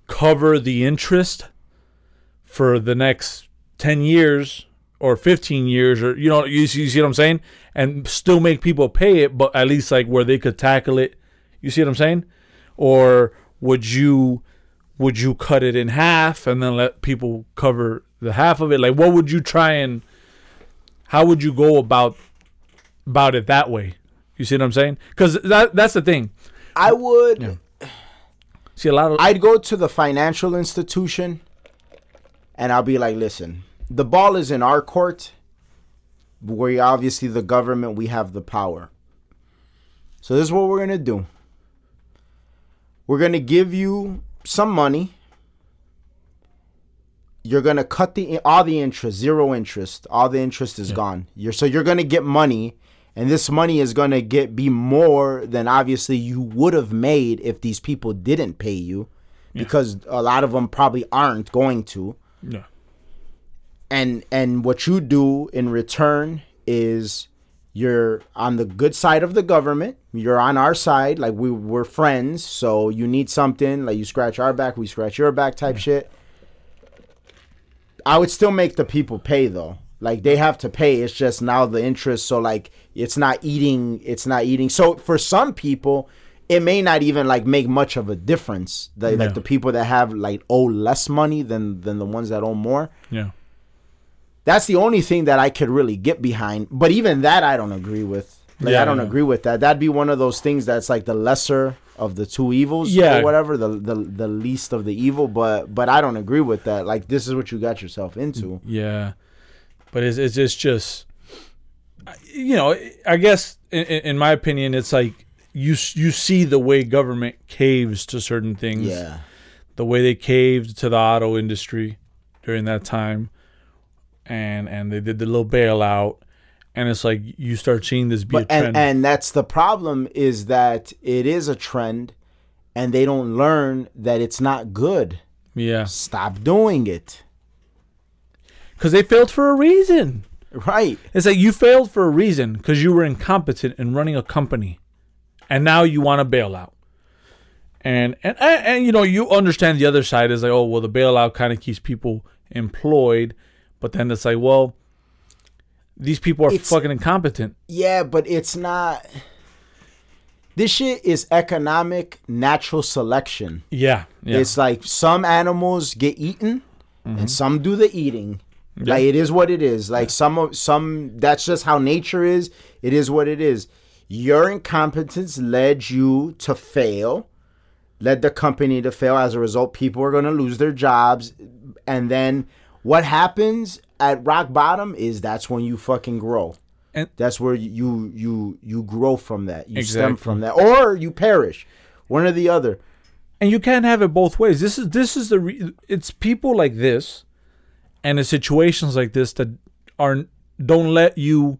cover the interest for the next ten years or fifteen years, or, you know, you, you see what I'm saying? And still make people pay it, but at least like where they could tackle it. You see what I'm saying? Or would you... would you cut it in half and then let people cover the half of it? Like, what would you try and how would you go about about it that way? You see what I'm saying? Because that that's the thing. I would yeah. see a lot of. I'd go to the financial institution, and I'll be like, "Listen, the ball is in our court. We're obviously the government. We have the power. So this is what we're gonna do. We're gonna give you some money. You're gonna cut the all the interest, zero interest. All the interest is yeah. gone. You're so you're gonna get money, and this money is gonna get be more than obviously you would have made if these people didn't pay you, yeah. because a lot of them probably aren't going to. Yeah. And and what you do in return is you're on the good side of the government. You're on our side. Like, we, we're friends. So you need something. Like, you scratch our back, we scratch your back type yeah. shit. I would still make the people pay, though. Like, they have to pay. It's just now the interest. So, like, it's not eating. It's not eating. So, for some people, it may not even, like, make much of a difference. The, yeah. Like, the people that have, like, owe less money than, than the ones that owe more. Yeah. That's the only thing that I could really get behind. But even that, I don't agree with. Like, yeah, I don't yeah. agree with that. That'd be one of those things that's like the lesser of the two evils yeah. or whatever, the, the the least of the evil. But but I don't agree with that. Like, this is what you got yourself into. Yeah. But it's, it's, it's just, you know, I guess in, in my opinion, it's like you, you see the way government caves to certain things. Yeah. The way they caved to the auto industry during that time. And and they did the little bailout, and it's like you start seeing this be but, a trend. And, and that's the problem, is that it is a trend, and they don't learn that it's not good. Yeah. Stop doing it. Because they failed for a reason. Right. It's like you failed for a reason because you were incompetent in running a company, and now you want a bailout. And, and, and, and you know, you understand the other side is like, oh, well, the bailout kind of keeps people employed. But then it's like, well, these people are it's, fucking incompetent. Yeah, but it's not. This shit is economic natural selection. Yeah. yeah. It's like some animals get eaten mm-hmm. and some do the eating. Yeah. Like, it is what it is. Like, yeah. some, some, that's just how nature is. It is what it is. Your incompetence led you to fail, led the company to fail. As a result, people are going to lose their jobs. And then what happens at rock bottom is that's when you fucking grow. And that's where you you you grow from that. You exactly. stem from that, or you perish, one or the other. And you can't have it both ways. This is this is the re- it's people like this, and the situations like this that are don't let you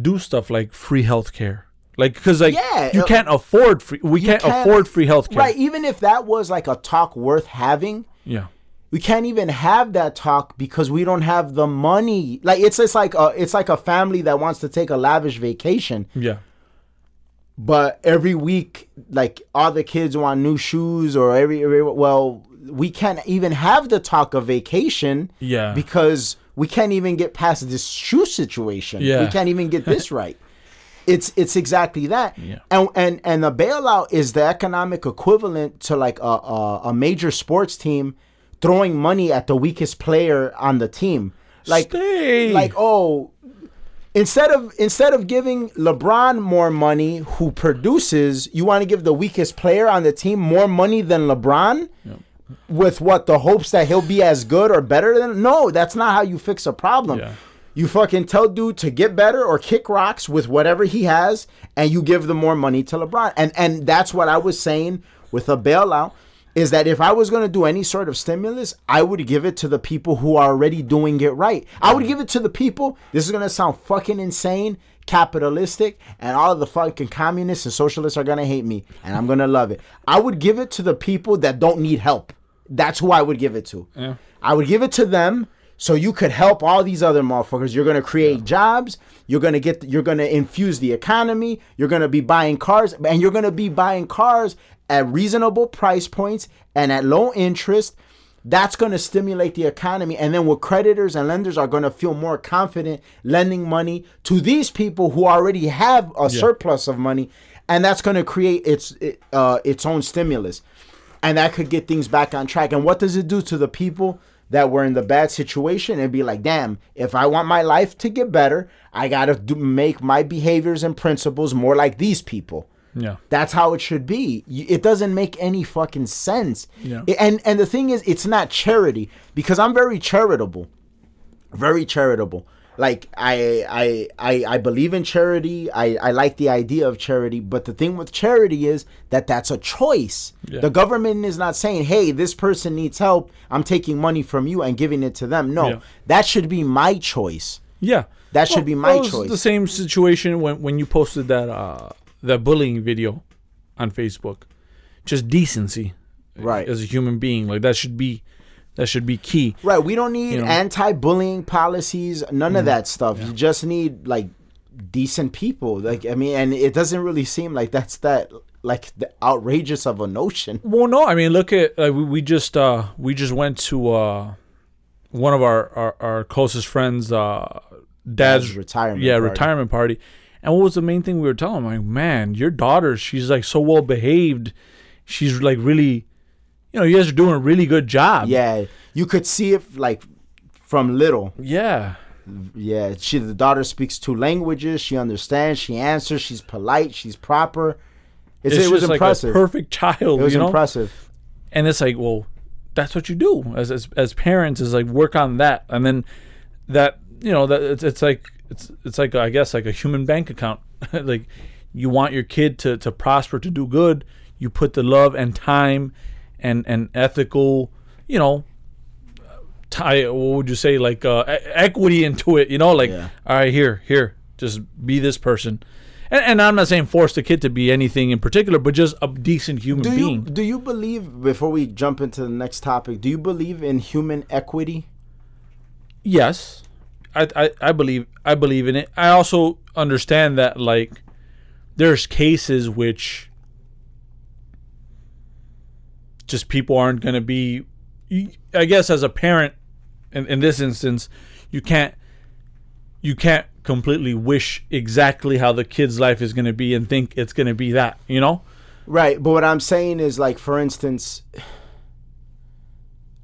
do stuff like free healthcare. Like, because like yeah, you can't afford free. We can't, can't afford free healthcare. Right. Even if that was like a talk worth having. Yeah. We can't even have that talk because we don't have the money. Like, it's it's like a, it's like a family that wants to take a lavish vacation. Yeah. But every week, like, all the kids want new shoes, or every, every well, we can't even have the talk of vacation. Yeah. Because we can't even get past this shoe situation. Yeah. We can't even get this right. It's it's exactly that. Yeah. And and and the bailout is the economic equivalent to like a, a a major sports team throwing money at the weakest player on the team. Like Stay. like oh instead of instead of giving LeBron more money, who produces, you want to give the weakest player on the team more money than LeBron? Yep. With what, the hopes that he'll be as good or better than? No, that's not how you fix a problem. Yeah. You fucking tell dude to get better or kick rocks with whatever he has, and you give them more money to LeBron. And and that's what I was saying with a bailout, is that if I was going to do any sort of stimulus, I would give it to the people who are already doing it right. I would give it to the people. This is going to sound fucking insane, capitalistic, and all of the fucking communists and socialists are going to hate me, and I'm going to love it. I would give it to the people that don't need help. That's who I would give it to. Yeah. I would give it to them. So you could help all these other motherfuckers. You're gonna create yeah. jobs. You're gonna get. You're gonna infuse the economy. You're gonna be buying cars, and you're gonna be buying cars at reasonable price points and at low interest. That's gonna stimulate the economy, and then what creditors and lenders are gonna feel more confident lending money to these people who already have a yeah. surplus of money, and that's gonna create its it, uh, its own stimulus, and that could get things back on track. And what does it do to the people that were in the bad situation? And be like, damn, if I want my life to get better, I gotta do, make my behaviors and principles more like these people. Yeah. That's how it should be. It doesn't make any fucking sense. Yeah. And and the thing is, it's not charity, because I'm very charitable. Very charitable. Like, I I I, I believe in charity. I, I like the idea of charity. But the thing with charity is that that's a choice. Yeah. The government is not saying, hey, this person needs help, I'm taking money from you and giving it to them. No, yeah. that should be my choice. Yeah. That should well, be my that was choice. The same situation when, when you posted that, uh, that bullying video on Facebook. Just decency. Right. As a human being. Like, that should be... That should be key. Right. We don't need you know. anti-bullying policies, none mm-hmm. of that stuff. Yeah. You just need, like, decent people. Like, I mean, and it doesn't really seem like that's that, like, the outrageous of a notion. Well, no. I mean, look at, like, we, we just uh, we just went to uh, one of our, our, our closest friends' uh, dad's His retirement yeah, party. retirement party. And what was the main thing we were telling him? Like, man, your daughter, she's, like, so well-behaved. She's, like, really... You know, you guys are doing a really good job. Yeah. You could see it, like, from little. Yeah. Yeah. She, the daughter speaks two languages. She understands. She answers. She's polite. She's proper. It's, it's it was just impressive. Like a perfect child. It was you know? impressive. And it's like, well, that's what you do as as, as parents, is, like, work on that. And then that, you know, that it's, it's like, it's it's like, I guess, like a human bank account. Like, you want your kid to, to prosper, to do good. You put the love and time and and ethical, you know, tie, what would you say, like uh, e- equity into it, you know, like, yeah. all right, here, here, just be this person. And, and I'm not saying force the kid to be anything in particular, but just a decent human do being. You, do you believe, before we jump into the next topic, do you believe in human equity? Yes, I, I, I believe I believe in it. I also understand that, like, there's cases which... just people aren't going to be, I guess, as a parent in, in this instance, you can't you can't completely wish exactly how the kid's life is going to be and think it's going to be that, you know? Right, but what I'm saying is, like, for instance,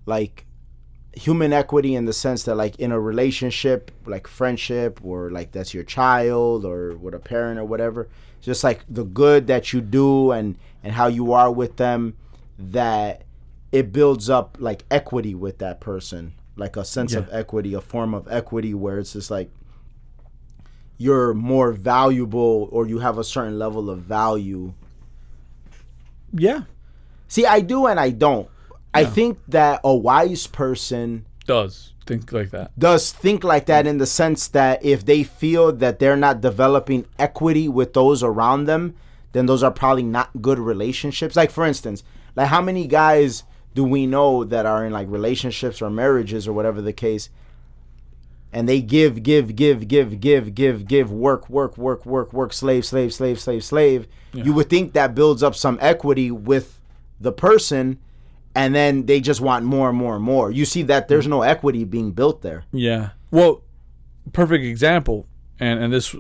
like, human equity in the sense that, like, in a relationship, like friendship, or like that's your child or with a parent or whatever, just like the good that you do and, and how you are with them, that it builds up, like, equity with that person, like a sense yeah. of equity, a form of equity, where it's just like you're more valuable or you have a certain level of value. Yeah. See, I do and I don't. Yeah. I think that a wise person does think like that. Does think like that in the sense that if they feel that they're not developing equity with those around them, then those are probably not good relationships. Like, for instance, like, how many guys do we know that are in, like, relationships or marriages or whatever the case, And they give, give, give, give, give, give, give, work, work, work, work, work, slave, slave, slave, slave, slave. Yeah. You would think that builds up some equity with the person, and then they just want more and more and more. You see that there's no equity being built there. Yeah. Well, perfect example, and, and this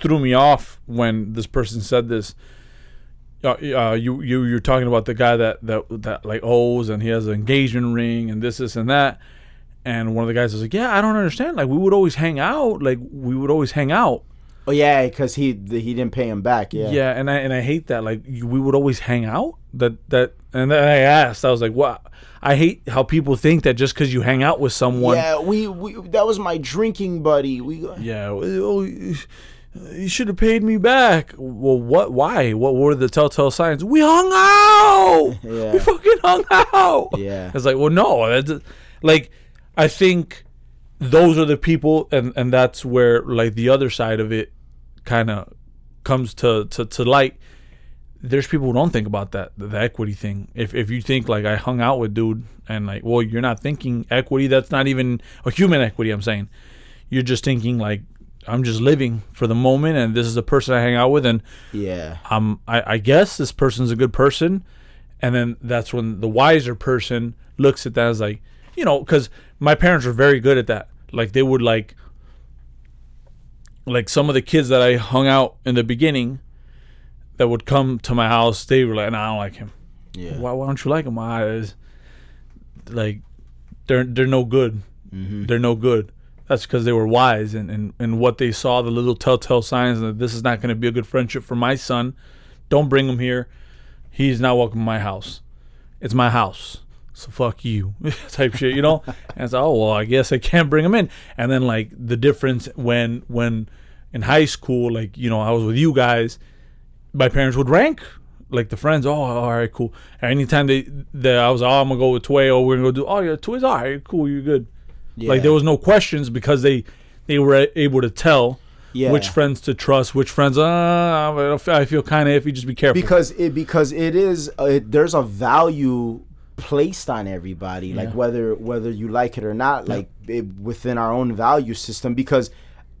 threw me off when this person said this. Uh, uh, you, you, you're talking about the guy that, that, that like owes, and he has an engagement ring and this, this, and that. And one of the guys was like, yeah, I don't understand. Like, we would always hang out. Like, we would always hang out. Oh, yeah, because he he didn't pay him back, yeah. Yeah, and I and I hate that. Like, we would always hang out? That that And then I asked. I was like, wow. I hate how people think that just because you hang out with someone. Yeah, we, we that was my drinking buddy. We Yeah, oh, you should have paid me back. Well, what? Why? What were the telltale signs? We hung out. Yeah. We fucking hung out. Yeah. It's like, well, no. That's, like... I think those are the people, and, and that's where, like, the other side of it kind of comes to, to, to light. There's people who don't think about that, the, the equity thing. If if you think, like, I hung out with dude, and, like, well, you're not thinking equity. That's not even a human equity, I'm saying. You're just thinking, like, I'm just living for the moment, and this is the person I hang out with, and yeah, um, I, I guess this person's a good person. And then that's when the wiser person looks at that as, like, you know, because my parents were very good at that. Like, they would, like, like some of the kids that I hung out in the beginning that would come to my house, they were like, no, nah, I don't like him. Yeah. Why, why don't you like him? I, like, they're, they're no good. Mm-hmm. They're no good. That's because they were wise, and, and, and what they saw, the little telltale signs that this is not going to be a good friendship for my son. Don't bring him here. He's not welcome in my house. It's my house. So fuck you, type shit, you know? And it's like, oh, well, I guess I can't bring them in. And then, like, the difference when when in high school, like, you know, I was with you guys, my parents would rank, like, the friends, oh, all right, cool. And anytime they, they I was, oh, I'm going to go with Tway, or we're going to go do, oh, yeah, Tway's all right, cool, you're good. Yeah. Like, there was no questions because they, they were able to tell yeah. which friends to trust, which friends, uh, I feel kind of iffy, just be careful. Because it, because it is, uh, there's a value placed on everybody, yeah. like whether whether you like it or not, like yeah. it, within our own value system. Because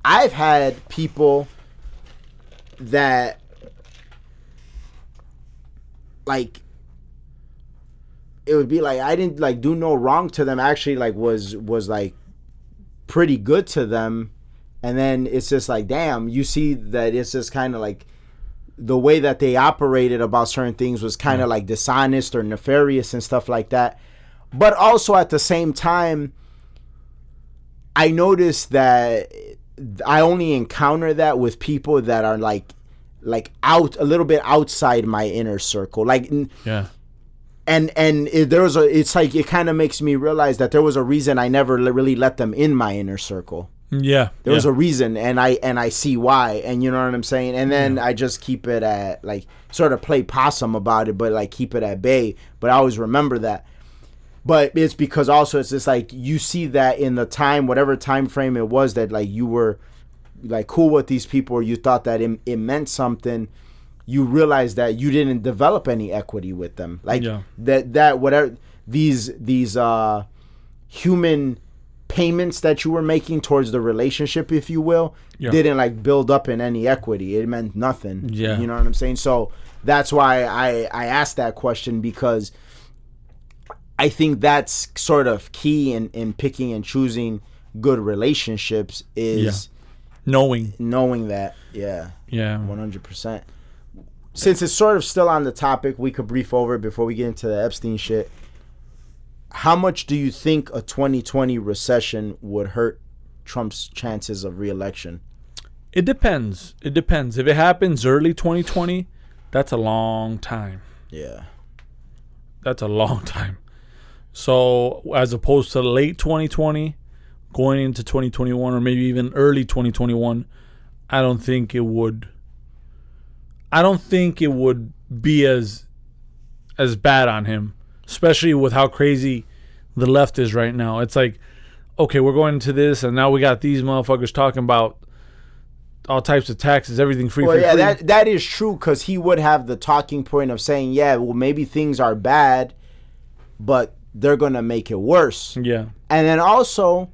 I've had people that, like, it would be like I didn't, like, do no wrong to them, actually, like, was was like pretty good to them. And then it's just like, damn, you see that it's just kind of like the way that they operated about certain things was kind of like dishonest or nefarious and stuff like that. But also at the same time, I noticed that I only encounter that with people that are like, like out a little bit outside my inner circle. Like, yeah. And, and it, there was a, it's like, it kind of makes me realize that there was a reason I never really let them in my inner circle. Yeah. There yeah. was a reason, and I and I see why, and you know what I'm saying? And then yeah. I just keep it at, like, sort of play possum about it, but, like, keep it at bay. But I always remember that. But it's because also it's just, like, you see that in the time, whatever time frame it was that, like, you were, like, cool with these people, or you thought that it, it meant something, you realize that you didn't develop any equity with them. Like, yeah. that, that whatever, these, these uh, human payments that you were making towards the relationship, if you will, yeah. didn't, like, build up in any equity. It meant nothing. Yeah. You know what I'm saying? So that's why I, I asked that question, because I think that's sort of key in, in picking and choosing good relationships is yeah. knowing. Knowing that. Yeah. Yeah. one hundred percent. Since it's sort of still on the topic, we could brief over it before we get into the Epstein shit. How much do you think a twenty twenty recession would hurt Trump's chances of re-election? It depends. It depends. If it happens early twenty twenty, that's a long time. Yeah. That's a long time. So as opposed to late twenty twenty, going into twenty twenty-one, or maybe even early twenty twenty-one, I don't think it would. I don't think it would be as as bad on him. Especially with how crazy the left is right now. It's like, okay, we're going into this, and now we got these motherfuckers talking about all types of taxes, everything free, well, free, yeah, free. That, that is true, because he would have the talking point of saying, yeah, well, maybe things are bad, but they're going to make it worse. Yeah. And then also,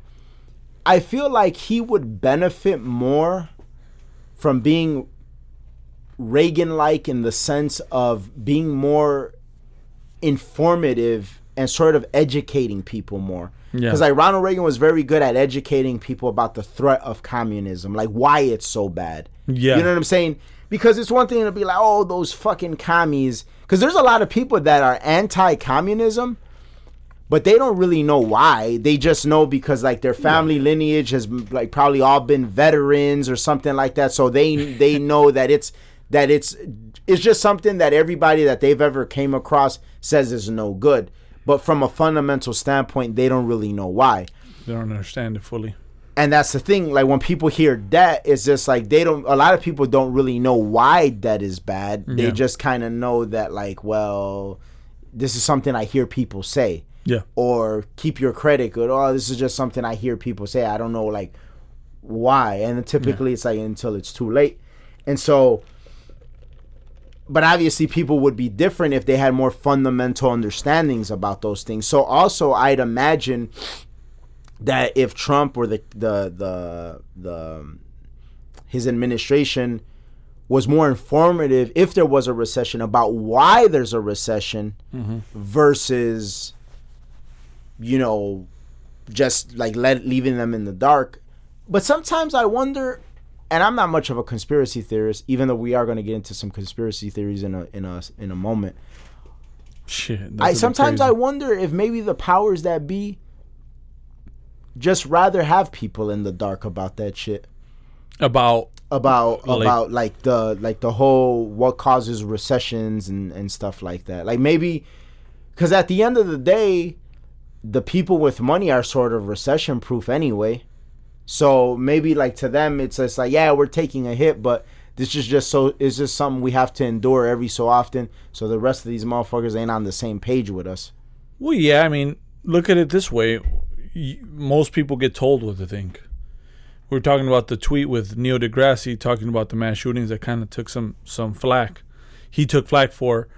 I feel like he would benefit more from being Reagan-like in the sense of being more informative and sort of educating people more. Because yeah. like Ronald Reagan was very good at educating people about the threat of communism, like why it's so bad. Yeah. You know what I'm saying? Because it's one thing to be like, oh, those fucking commies. Because there's a lot of people that are anti-communism, but they don't really know why. They just know because like their family yeah. lineage has like probably all been veterans or something like that. So they they know that it's that it's it's just something that everybody that they've ever came across says is no good. But from a fundamental standpoint, they don't really know why. They don't understand it fully. And that's the thing. Like when people hear debt, it's just like they don't. A lot of people don't really know why debt is bad. Yeah. They just kind of know that like, well, this is something I hear people say. Yeah. Or keep your credit good. Oh, this is just something I hear people say. I don't know like why. And typically yeah. it's like until it's too late. And so, but obviously people would be different if they had more fundamental understandings about those things. So also I'd imagine that if Trump or the the the, the his administration was more informative, if there was a recession, about why there's a recession mm-hmm. versus, you know, just like let, leaving them in the dark. But sometimes I wonder, and I'm not much of a conspiracy theorist, even though we are going to get into some conspiracy theories in a in a in a moment. Shit. I sometimes I wonder if maybe the powers that be just rather have people in the dark about that shit. About about like, about like the like the whole what causes recessions and, and stuff like that. Like maybe because at the end of the day, the people with money are sort of recession proof anyway. So maybe like to them it's just like, yeah, we're taking a hit, but this is just so it's just something we have to endure every so often. So the rest of these motherfuckers ain't on the same page with us. Well, yeah, I mean, look at it this way. Most people get told what to think. We were talking about the tweet with Neil deGrasse talking about the mass shootings that kind of took some some flack. He took flack for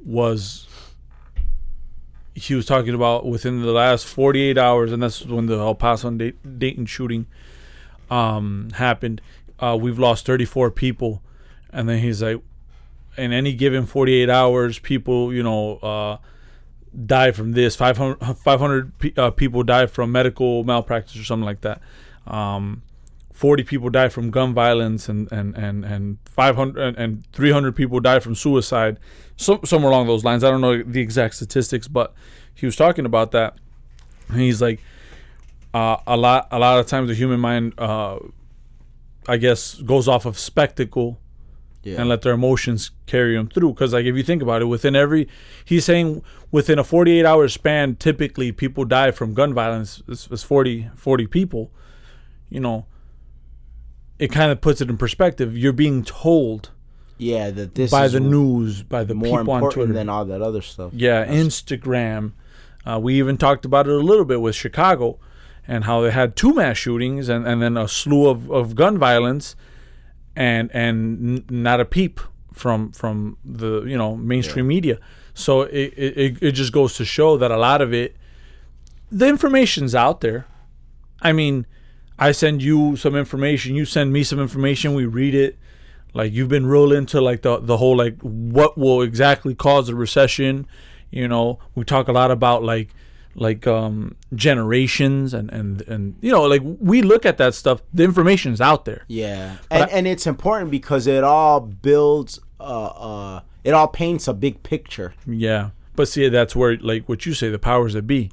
was he was talking about within the last forty-eight hours, and that's when the El Paso and Dayton shooting um, happened. Uh, we've lost thirty-four people, and then he's like, in any given forty-eight hours, people, you know. Uh, die from this five hundred, five hundred uh, people die from medical malpractice or something like that, um, forty people die from gun violence, and and and, and five hundred and three hundred people die from suicide, so, somewhere along those lines. I don't know the exact statistics, but he was talking about that, and he's like, uh, a lot a lot of times the human mind uh, I guess goes off of spectacle. Yeah. And let their emotions carry them through. Because, like, if you think about it, within every, he's saying within a forty-eight hour span, typically people die from gun violence. It's, it's forty, forty people. You know, it kind of puts it in perspective. You're being told, yeah, that this by is the news, by the more people important on Twitter than all that other stuff. Yeah, That's Instagram. Uh, we even talked about it a little bit with Chicago and how they had two mass shootings and, and then a slew of, of gun violence. And and n- not a peep from from the, you know, mainstream yeah. media. So it, it it just goes to show that a lot of it, the information's out there. I mean, I send you some information, you send me some information, we read it. Like, you've been real into like the the whole like what will exactly cause a recession. You know, we talk a lot about like like um, generations and, and, and, you know, like we look at that stuff, the information's out there. Yeah. And, I, and it's important because it all builds, uh, uh, it all paints a big picture. Yeah. But see, that's where, like what you say, the powers that be,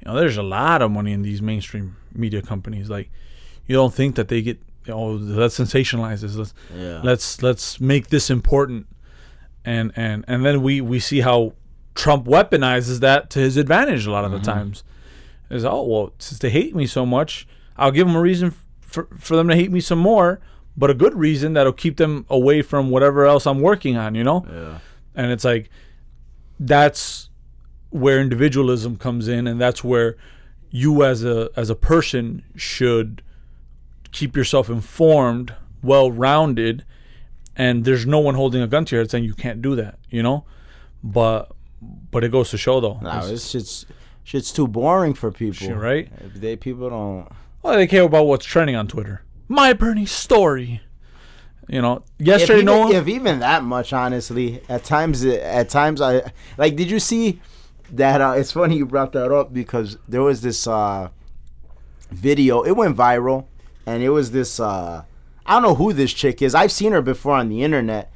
you know, there's a lot of money in these mainstream media companies. Like, you don't think that they get, oh, you know, let's sensationalize this. Let's, yeah. let's, let's make this important. And, and, and then we, we see how Trump weaponizes that to his advantage a lot of the mm-hmm. times. Is, oh, well, since they hate me so much, I'll give them a reason for, for them to hate me some more, but a good reason that'll keep them away from whatever else I'm working on, you know? Yeah. And it's like, that's where individualism comes in, and that's where you as a as a person should keep yourself informed, well-rounded, and there's no one holding a gun to your head saying you can't do that, you know? But... But it goes to show, though. No, it's, this shit's, shit's too boring for people. Shit, right? They people don't. Well, they care about what's trending on Twitter. My Bernie story. You know, yesterday, if even, no one... If even that much, honestly. At times, at times, I... Like, did you see that... Uh, it's funny you brought that up because there was this uh, video. It went viral. And it was this... Uh, I don't know who this chick is. I've seen her before on the internet.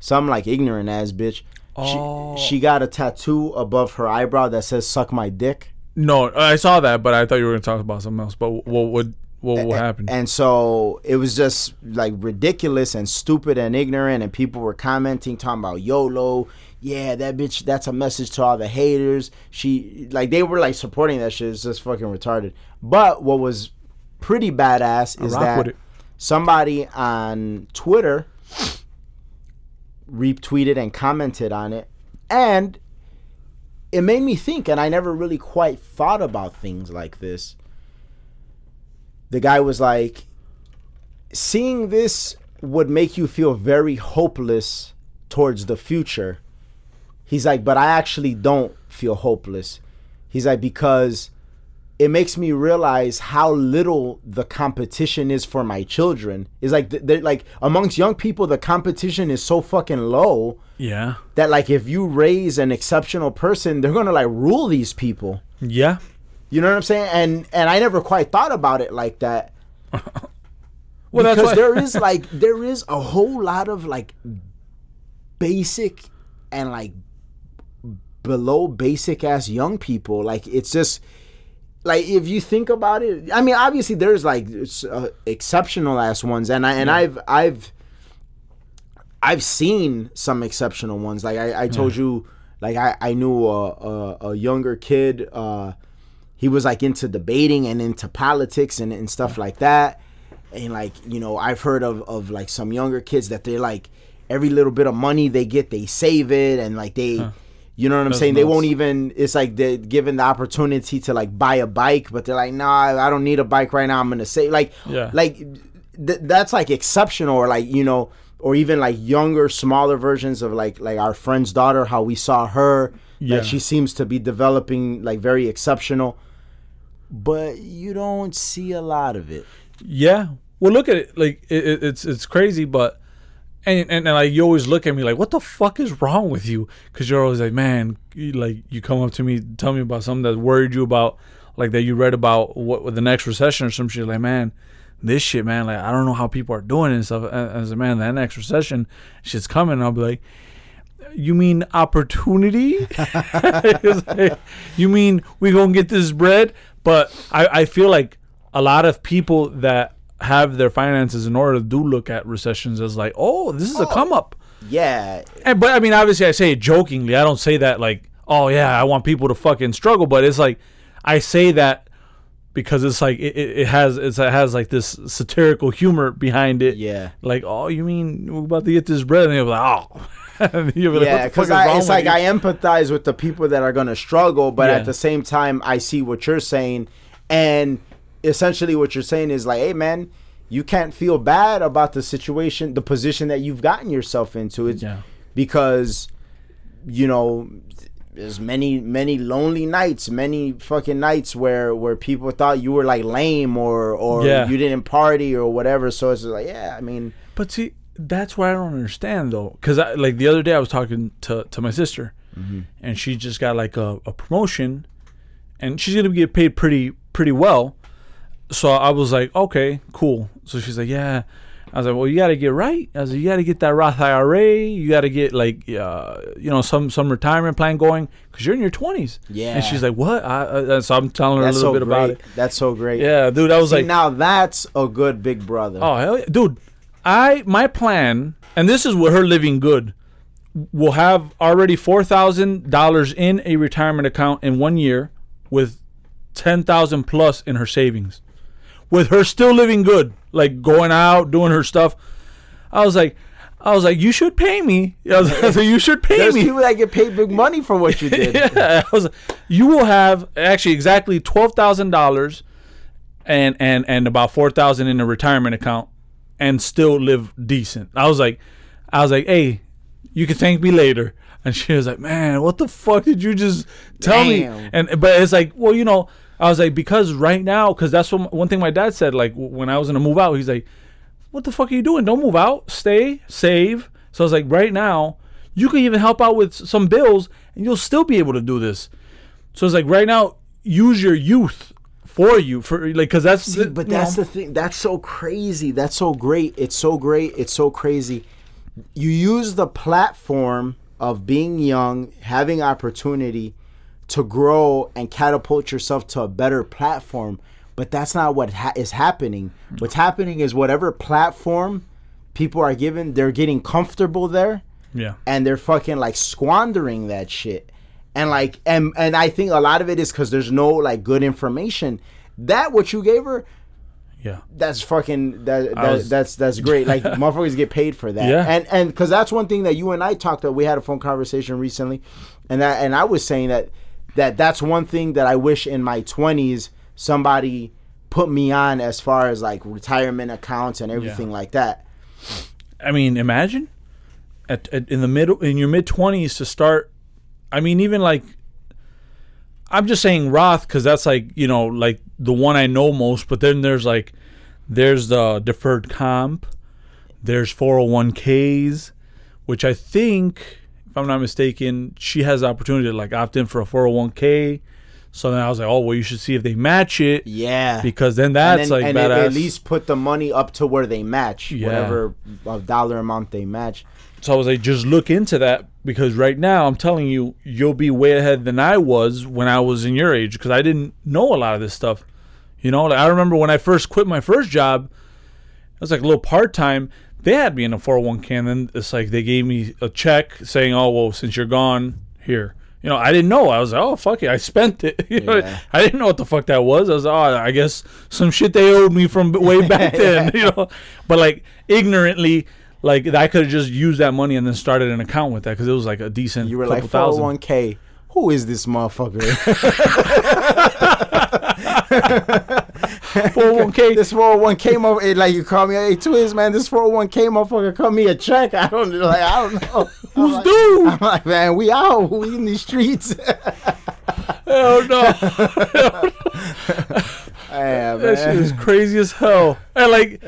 Some, like, ignorant-ass bitch. Oh. She, she got a tattoo above her eyebrow that says, suck my dick. No, I saw that, but I thought you were going to talk about something else. But what would... What will happen? And so it was just like ridiculous and stupid and ignorant, and people were commenting, talking about YOLO. Yeah, that bitch. That's a message to all the haters. She like they were like supporting that shit. It's just fucking retarded. But what was pretty badass is that somebody on Twitter retweeted and commented on it, and it made me think. And I never really quite thought about things like this. The guy was like, seeing this would make you feel very hopeless towards the future. He's like, but I actually don't feel hopeless. He's like, because it makes me realize how little the competition is for my children. It's like, they're like amongst young people, the competition is so fucking low. Yeah. That like, if you raise an exceptional person, they're going to like rule these people. Yeah. You know what I'm saying? And and I never quite thought about it like that. Well, because that's why. there is like there is a whole lot of like basic and like below basic ass young people. Like it's just like if you think about it, I mean, obviously there's like uh, exceptional ass ones, and I and yeah. I've I've I've seen some exceptional ones. Like I, I told yeah. you, like I I knew a a, a younger kid. Uh, He was, like, into debating and into politics and, and stuff like that. And, like, you know, I've heard of, of, like, some younger kids that they're, like, every little bit of money they get, they save it. And, like, they, huh. you know what I'm That's saying? Nuts. They won't even, it's, like, they're given the opportunity to, like, buy a bike. But they're, like, nah, I don't need a bike right now. I'm going to save. Like, yeah. like th- that's, like, exceptional or, like, you know, or even, like, younger, smaller versions of, like, like our friend's daughter, how we saw her. Yeah. Like, she seems to be developing, like, very exceptional. But you don't see a lot of it. Yeah. Well, look at it. Like it, it, it's it's crazy, but and, and and like you always look at me like, what the fuck is wrong with you? Because you're always like, man, you, like you come up to me, tell me about something that worried you about, like that you read about what, what the next recession or some shit. Like, man, this shit, man. Like, I don't know how people are doing it and stuff. I was like, man, that next recession shit's coming. And I'll be like, you mean opportunity? Like, you mean we gonna get this bread? But I, I feel like a lot of people that have their finances in order do look at recessions as like, oh, this is oh, a come up. Yeah. And but I mean, obviously, I say it jokingly. I don't say that like, oh yeah, I want people to fucking struggle. But it's like, I say that because it's like it, it has it's, it has like this satirical humor behind it. Yeah. Like, oh, you mean we're about to get this bread? And they're like, oh. You're yeah, because like, it's like you? I empathize with the people that are going to struggle, but yeah. at the same time, I see what you're saying, and essentially what you're saying is like, hey, man, you can't feel bad about the situation, the position that you've gotten yourself into, it's yeah. because, you know, there's many, many lonely nights, many fucking nights where, where people thought you were like lame or, or yeah. you didn't party or whatever, so it's like, yeah, I mean. But see. That's where I don't understand though, because I like the other day I was talking to, to my sister, mm-hmm. and she just got like a, a promotion, and she's gonna get paid pretty pretty well. So I was like, okay, cool. So she's like, yeah. I was like, well, you gotta get right. I was like, you gotta get that Roth I R A. You gotta get like, uh, you know, some some retirement plan going, because you're in your twenties. Yeah. And she's like, what? I, uh, so I'm telling her that's a little so bit great. about it. That's so great. Yeah, dude. I was See, like, now that's a good big brother. Oh hell yeah, dude. I my plan, and this is with her living good, will have already four thousand dollars in a retirement account in one year with ten thousand dollars plus in her savings. With her still living good, like going out, doing her stuff. I was like, I was like, you should pay me. I was like, you should pay There's me. There's people that get paid big money for what you did. Yeah, I was like, you will have actually exactly twelve thousand dollars and and and about four thousand dollars in a retirement account. And still live decent. I was like, I was like, hey, you can thank me later. And she was like, man, what the fuck did you just tell Damn. me? And but it's like, well, you know, I was like, because right now, because that's what, one thing my dad said, like, when I was gonna move out, he's like, what the fuck are you doing? Don't move out. Stay, save. So I was like, right now, you can even help out with some bills, and you'll still be able to do this. So it's like, right now, use your youth for you, for like, because that's. See, the, but that's know. the thing. That's so crazy. That's so great. It's so great. It's so crazy. You use the platform of being young, having opportunity to grow and catapult yourself to a better platform. But that's not what ha- is happening. What's happening is whatever platform people are given, they're getting comfortable there. Yeah. And they're fucking like squandering that shit. And like, and, and I think a lot of it is because there's no like good information. That what you gave her, yeah, that's fucking that, that was, that's that's great. Like motherfuckers get paid for that. Yeah. And and because that's one thing that you and I talked about. We had a phone conversation recently, and that and I was saying that that that's one thing that I wish in my twenties somebody put me on as far as like retirement accounts and everything yeah. like that. I mean, imagine at, at in the middle in your mid twenties to start. I mean, even like, I'm just saying Roth because that's like, you know, like the one I know most. But then there's like, there's the deferred comp, there's four oh one k's, which I think, if I'm not mistaken, she has the opportunity to like opt in for a four oh one k. So then I was like, oh, well, you should see if they match it. Yeah. Because then that's then, like and badass. And at least put the money up to where they match, yeah. whatever dollar amount they match. So I was like, just look into that because right now I'm telling you, you'll be way ahead than I was when I was in your age because I didn't know a lot of this stuff. You know, like I remember when I first quit my first job, it was like a little part-time. They had me in a four oh one k and then it's like they gave me a check saying, oh, well, since you're gone, here. You know, I didn't know. I was like, oh, fuck it. I spent it. You know, yeah. I didn't know what the fuck that was. I was like, oh, I guess some shit they owed me from way back then, yeah. you know. But, like, ignorantly, like, I could have just used that money and then started an account with that because it was, like, a decent You were couple like, four oh one k, who is this motherfucker? four oh one k. This four oh one k motherfucker, like, you call me, hey, Twiz, man, this four oh one k motherfucker cut me a check. I don't, like, I don't know. Who's like, due? I'm like, man, we out. We in these streets. Hell no. Yeah, man. That shit is crazy as hell. And like,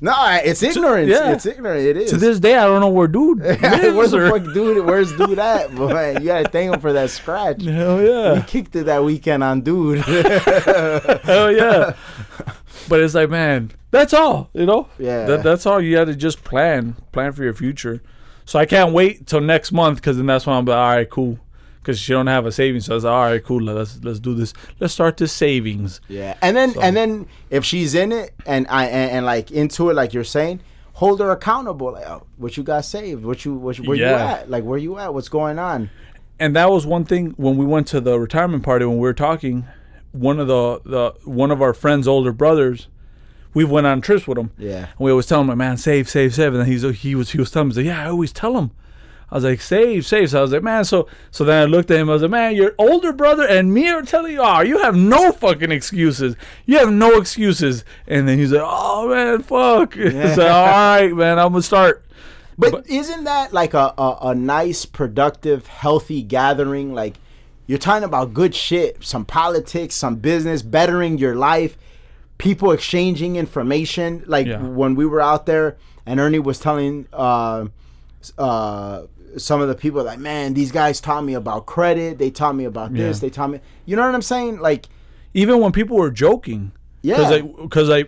no, it's ignorance. To, yeah. It's ignorant. It is. To this day, I don't know where dude lives. Where's the fuck dude? Where's dude at? But man, you gotta thank him for that scratch. Hell yeah. We kicked it that weekend on dude. Hell yeah. But it's like, man, that's all. You know. Yeah. That, that's all. You gotta just plan, plan for your future. So I can't wait till next month because then that's when I'm like, all right, cool. Because she don't have a savings, so I was like, all right, cool. Let's let's do this. Let's start the savings. Yeah, and then so. and then if she's in it and I and, and like into it, like you're saying, hold her accountable. Like, oh, what you got saved? What you what where yeah. you at? Like where you at? What's going on? And that was one thing when we went to the retirement party when we were talking. One of the, the one of our friends' older brothers. We went on trips with him. Yeah. And we always tell him, like, man, save, save, save. And then he's, he was he was telling me, like, yeah, I always tell him. I was like, save, save. So I was like, man, so so then I looked at him. I was like, man, your older brother and me are telling you, oh, you have no fucking excuses. You have no excuses. And then he's like, oh, man, fuck. Yeah. So like, all right, man, I'm going to start. But, but isn't that like a, a, a nice, productive, healthy gathering? Like you're talking about good shit, some politics, some business, bettering your life. People exchanging information, like yeah. when we were out there, and Ernie was telling uh, uh, some of the people, like, man, these guys taught me about credit. They taught me about this. Yeah. They taught me, you know what I'm saying? Like, even when people were joking, yeah, because I,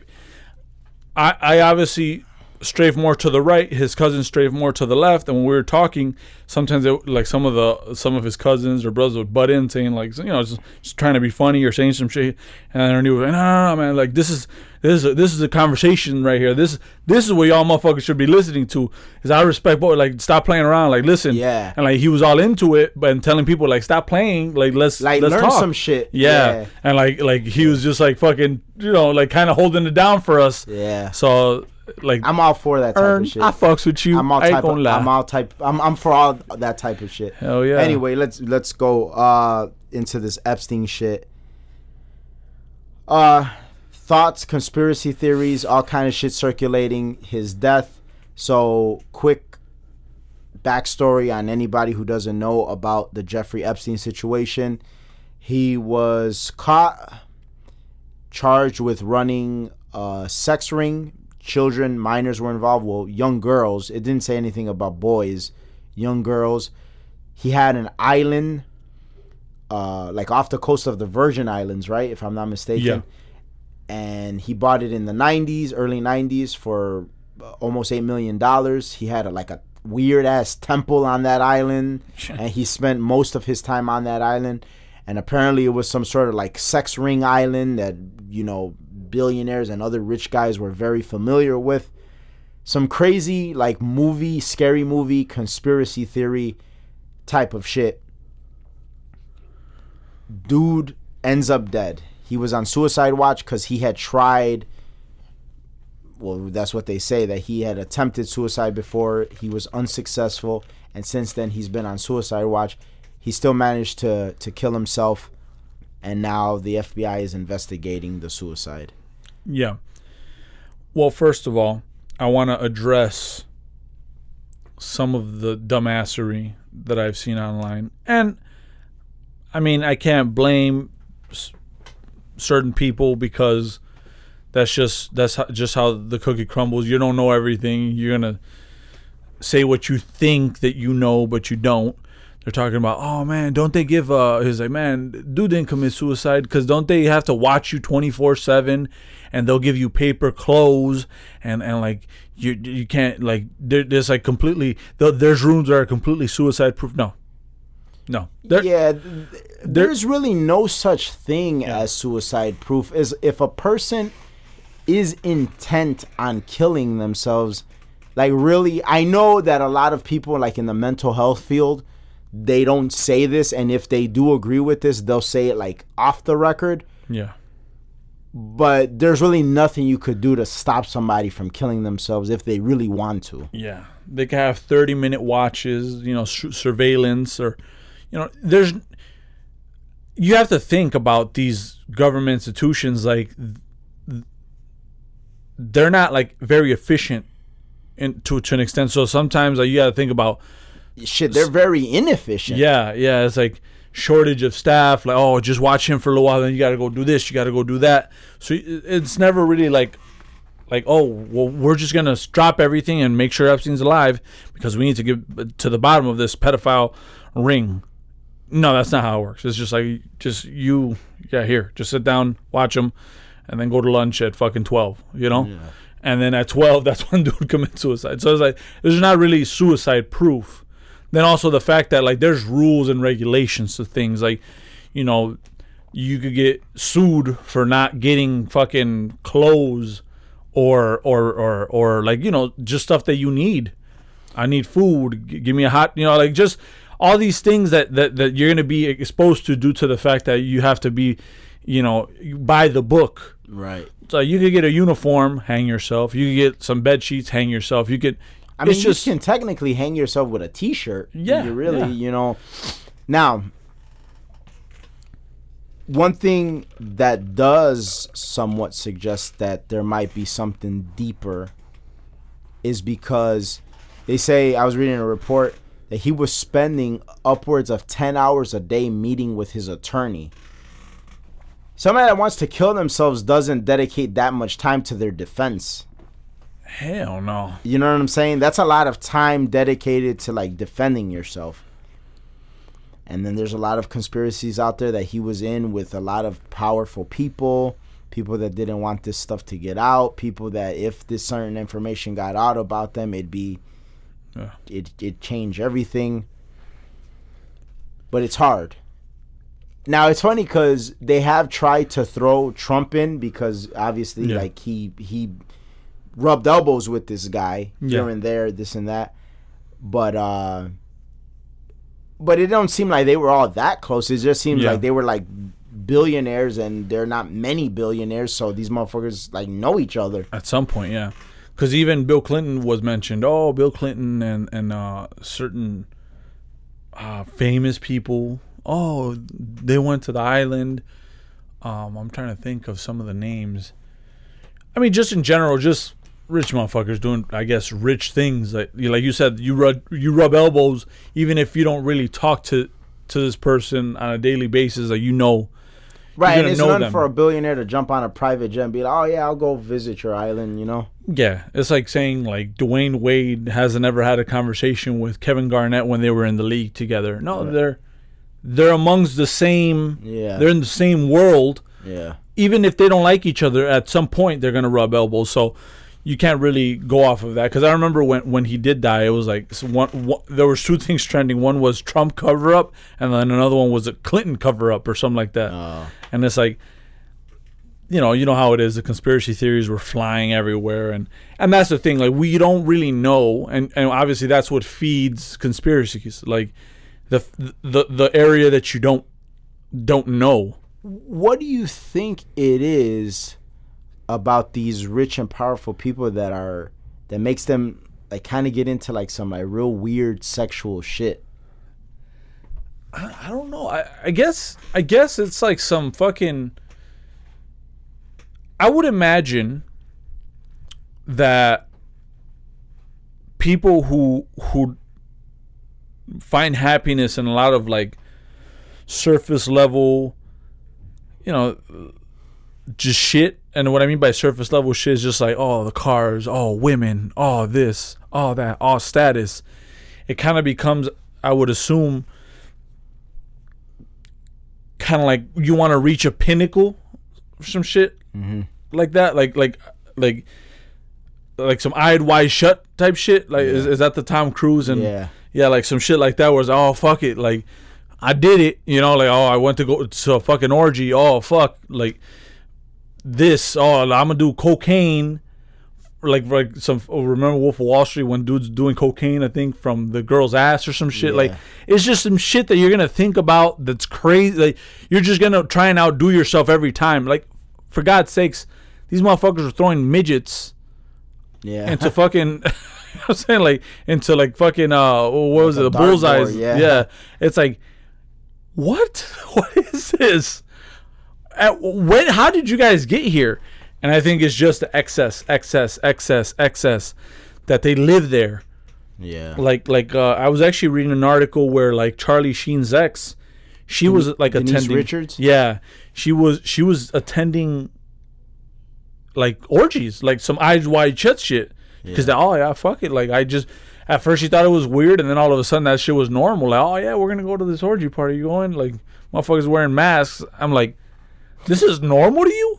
I, I obviously strayed more to the right. His cousin strayed more to the left, and when we were talking, sometimes it, like some of the some of his cousins or brothers would butt in, saying like, you know, just, just trying to be funny or saying some shit. And I knew, no, no, no, man, like this is this is a, this is a conversation right here. This this is what y'all motherfuckers should be listening to. Is I respect, boy, like stop playing around, like listen, yeah. And like he was all into it, but and telling people like stop playing, like let's like let's learn talk. some shit, yeah. yeah. And like like he was just like fucking, you know, like kind of holding it down for us, yeah. So. Like I'm all for that type Ern, of shit. I fucks with you. I'm all I type. Of, I'm all type. I'm I'm for all that type of shit. Hell yeah. Anyway, let's let's go uh, into this Epstein shit. Uh, thoughts, conspiracy theories, all kind of shit circulating his death. So quick backstory on anybody who doesn't know about the Jeffrey Epstein situation. He was caught, charged with running a sex ring. Children, minors were involved. Well, young girls. It didn't say anything about boys. Young girls. He had an island, uh, like off the coast of the Virgin Islands, right? If I'm not mistaken. Yeah. And he bought it in the nineties, early nineties, for almost eight million dollars. He had a, like a weird-ass temple on that island, and he spent most of his time on that island. And apparently it was some sort of like sex ring island that, you know, billionaires and other rich guys were very familiar with. Some crazy like movie, scary movie, conspiracy theory type of shit. Dude ends up dead. He was on suicide watch because he had tried, well, that's what they say, that he had attempted suicide before. He was unsuccessful, and since then he's been on suicide watch. He still managed to, to kill himself, and now the F B I is investigating the suicide. Yeah. Well, first of all, I want to address some of the dumbassery that I've seen online. And, I mean, I can't blame s- certain people because that's just that's how, just how the cookie crumbles. You don't know everything. You're going to say what you think that you know, but you don't. They're talking about, oh, man, don't they give uh, – he's like, man, dude didn't commit suicide because don't they have to watch you twenty-four seven and they'll give you paper clothes and, and like, you you can't – like, there's, like, completely – there's rooms that are completely suicide-proof. No. No. There, yeah, th- there's there, really no such thing yeah. as suicide-proof. Is if a person is intent on killing themselves, like, really – I know that a lot of people, like, in the mental health field – they don't say this, and if they do agree with this, they'll say it like off the record. Yeah. But there's really nothing you could do to stop somebody from killing themselves if they really want to. Yeah. They can have thirty-minute watches, you know, su- surveillance or, you know, there's... You have to think about these government institutions, like, they're not, like, very efficient in, to, to an extent. So sometimes like, you got to think about... Shit, they're very inefficient. Yeah, yeah. It's like shortage of staff. Like, oh, just watch him for a little while. Then you got to go do this. You got to go do that. So it's never really like, like, oh, well, we're just going to drop everything and make sure Epstein's alive because we need to get to the bottom of this pedophile ring. No, that's not how it works. It's just like, just you, yeah, here. Just sit down, watch him, and then go to lunch at fucking twelve, you know? Yeah. And then at twelve, that's when dude commits suicide. So it's like, there's not really suicide proof. Then also the fact that, like, there's rules and regulations to things. Like, you know, you could get sued for not getting fucking clothes or, or, or, or like, you know, just stuff that you need. I need food. G- give me a hot, you know, like, just all these things that, that, that you're going to be exposed to due to the fact that you have to be, you know, by the book. Right. So you could get a uniform, hang yourself. You could get some bed sheets, hang yourself. You could... I mean, it's you just, can technically hang yourself with a T-shirt. Yeah, you really, yeah. you know. Now, one thing that does somewhat suggest that there might be something deeper is because they say, I was reading a report, that he was spending upwards of ten hours a day meeting with his attorney. Somebody that wants to kill themselves doesn't dedicate that much time to their defense. Hell no. You know what I'm saying? That's a lot of time dedicated to, like, defending yourself. And then there's a lot of conspiracies out there that he was in with a lot of powerful people, people that didn't want this stuff to get out, people that if this certain information got out about them, it'd be, yeah. it, it'd change everything. But it's hard. Now, it's funny because they have tried to throw Trump in because, obviously, yeah. like, he he... rubbed elbows with this guy yeah. here and there, this and that. But uh, but it don't seem like they were all that close. It just seems yeah. like they were like billionaires, and they're not many billionaires, so these motherfuckers like know each other. At some point, yeah. Because even Bill Clinton was mentioned. Oh, Bill Clinton and, and uh, certain uh, famous people. Oh, they went to the island. Um, I'm trying to think of some of the names. I mean, just in general, just... rich motherfuckers doing, I guess, rich things. Like, like you said, you rub, you rub elbows even if you don't really talk to to this person on a daily basis that you know. Right, and it's nothing for a billionaire to jump on a private jet and be like, oh, yeah, I'll go visit your island, you know? Yeah, it's like saying, like, Dwayne Wade hasn't ever had a conversation with Kevin Garnett when they were in the league together. No, right. they're they're amongst the same. Yeah. They're in the same world. Yeah. Even if they don't like each other, at some point they're going to rub elbows. So you can't really go off of that. Because I remember when, when he did die, it was like so one, one, there was two things trending. One was Trump cover-up, and then another one was a Clinton cover-up or something like that. Oh. And it's like, you know, you know how it is. The conspiracy theories were flying everywhere. And, and that's the thing. Like, we don't really know. And, and obviously that's what feeds conspiracies. Like, the the the area that you don't don't know. What do you think it is about these rich and powerful people that are that makes them like kind of get into like some like real weird sexual shit? I, I don't know. I, I guess I guess it's like some fucking. I would imagine that people who who find happiness in a lot of like surface level, you know, just shit. And what I mean by surface level shit is just like, oh, the cars, oh, women, oh, this, oh, that, oh, status. It kind of becomes, I would assume, kind of like you want to reach a pinnacle or some shit mm-hmm. like that. Like, like, like, like some eyed wide shut type shit. Like, yeah. is, is that the Tom Cruise? And yeah. yeah, like some shit like that where it's, oh, fuck it. Like, I did it. You know, like, oh, I went to go to a fucking orgy. Oh, fuck. Like, this, oh, I'm gonna do cocaine, like like some. Oh, remember Wolf of Wall Street when dude's doing cocaine, I think from the girl's ass or some shit. Yeah. Like it's just some shit that you're gonna think about that's crazy. Like you're just gonna try and outdo yourself every time. Like for God's sakes, these motherfuckers are throwing midgets, yeah, into fucking. I'm saying like into like fucking uh, what was like it? The bullseyes. Door, yeah. yeah, it's like what? What is this? At when? How did you guys get here? And I think it's just the excess, excess, excess, excess that they live there. Yeah. Like, like uh, I was actually reading an article where like Charlie Sheen's ex, she Den- was like Denise attending. Richards. Yeah, she was. She was attending like orgies, like some eyes wide shut shit. Because yeah. oh yeah, fuck it. Like I just at first she thought it was weird, and then all of a sudden that shit was normal. Like oh yeah, we're gonna go to this orgy party. You going? Like motherfuckers wearing masks. I'm like. This is normal to you?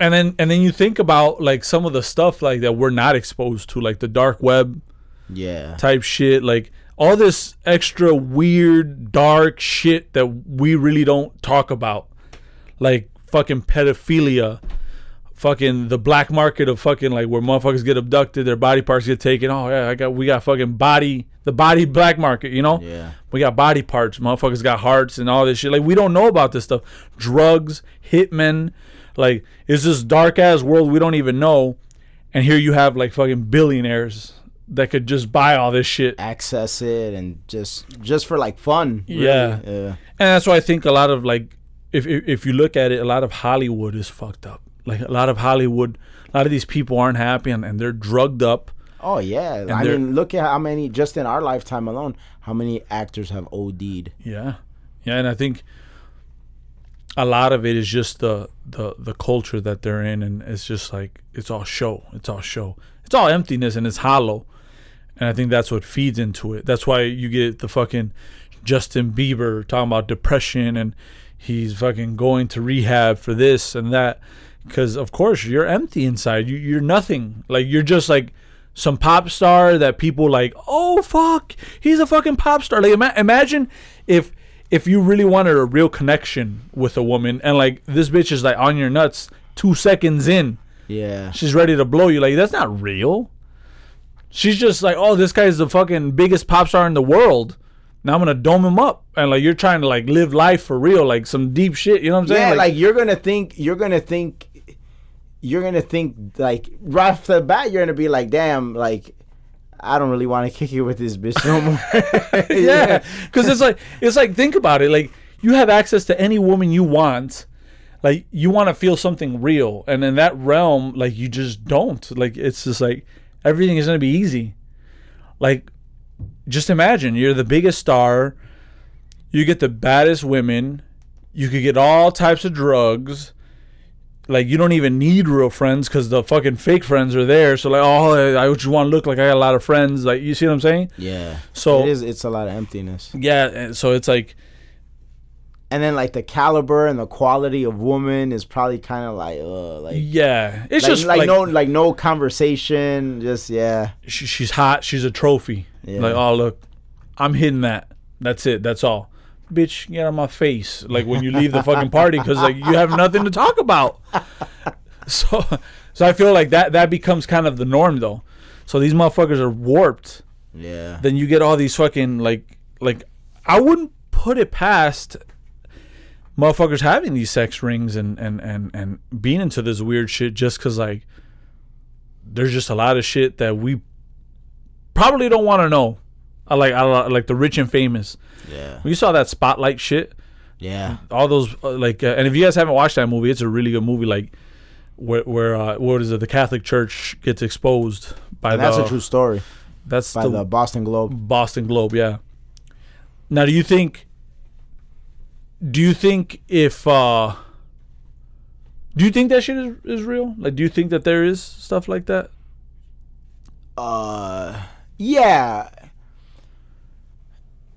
And then and then you think about like some of the stuff like that we're not exposed to, like the dark web yeah. type shit, like all this extra weird dark shit that we really don't talk about. Like fucking pedophilia, fucking the black market of fucking like where motherfuckers get abducted, their body parts get taken. Oh yeah, I got we got fucking body the body black market, you know? Yeah. We got body parts. Motherfuckers got hearts and all this shit. Like, we don't know about this stuff. Drugs, hitmen. Like, it's this dark-ass world we don't even know. And here you have, like, fucking billionaires that could just buy all this shit. Access it and just just for, like, fun. Really. Yeah. yeah. And that's why I think a lot of, like, if, if if you look at it, a lot of Hollywood is fucked up. Like, a lot of Hollywood, a lot of these people aren't happy and, and they're drugged up. Oh, yeah. And I mean, look at how many, just in our lifetime alone, how many actors have OD'd. Yeah. Yeah, and I think a lot of it is just the, the, the culture that they're in, and it's just like, it's all show. It's all show. It's all emptiness, and it's hollow. And I think that's what feeds into it. That's why you get the fucking Justin Bieber talking about depression, and he's fucking going to rehab for this and that. Because, of course, you're empty inside. You, you're nothing. Like, you're just like... some pop star that people like, oh, fuck, he's a fucking pop star. Like, ima- imagine if if you really wanted a real connection with a woman and, like, this bitch is, like, on your nuts two seconds in. Yeah. She's ready to blow you. Like, that's not real. She's just like, oh, this guy's the fucking biggest pop star in the world. Now I'm going to dome him up. And, like, you're trying to, like, live life for real, like, some deep shit. You know what I'm saying? Yeah, like, like you're going to think, you're going to think... you're going to think, like, right off the bat, you're going to be like, damn, like, I don't really want to kick it with this bitch no more. yeah, because it's like, it's like, think about it. Like, you have access to any woman you want. Like, you want to feel something real. And in that realm, like, you just don't. Like, it's just like, everything is going to be easy. Like, just imagine, you're the biggest star. you get the baddest women, you could get all types of drugs. Like, you don't even need real friends because the fucking fake friends are there. So, like, oh, I just want to look like I got a lot of friends. Like, you see what I'm saying? Yeah. So it is, it's a lot of emptiness. Yeah. And so it's like. And then, like, the caliber and the quality of woman is probably kind of like, uh, like. Yeah. It's like, just like, like no like no conversation. Just, yeah. She, she's hot. She's a trophy. Yeah. Like, oh, look, I'm hitting that. That's it. That's all. Bitch, get out of my face! Like when you leave the fucking party, because like you have nothing to talk about. So, so I feel like that that becomes kind of the norm, though. So these motherfuckers are warped. Yeah. Then you get all these fucking like like I wouldn't put it past motherfuckers having these sex rings and and and and being into this weird shit just because like there's just a lot of shit that we probably don't want to know. I like I like the rich and famous. Yeah. You saw that Spotlight shit. Yeah. All those uh, like, uh, and if you guys haven't watched that movie, it's a really good movie. Like, where where uh, what is it? The Catholic Church gets exposed by and the. That's a true story. That's by the, the Boston Globe. Boston Globe, yeah. Now, do you think? Do you think if? Uh, do you think that shit is, is real? Like, do you think that there is stuff like that? Uh, yeah.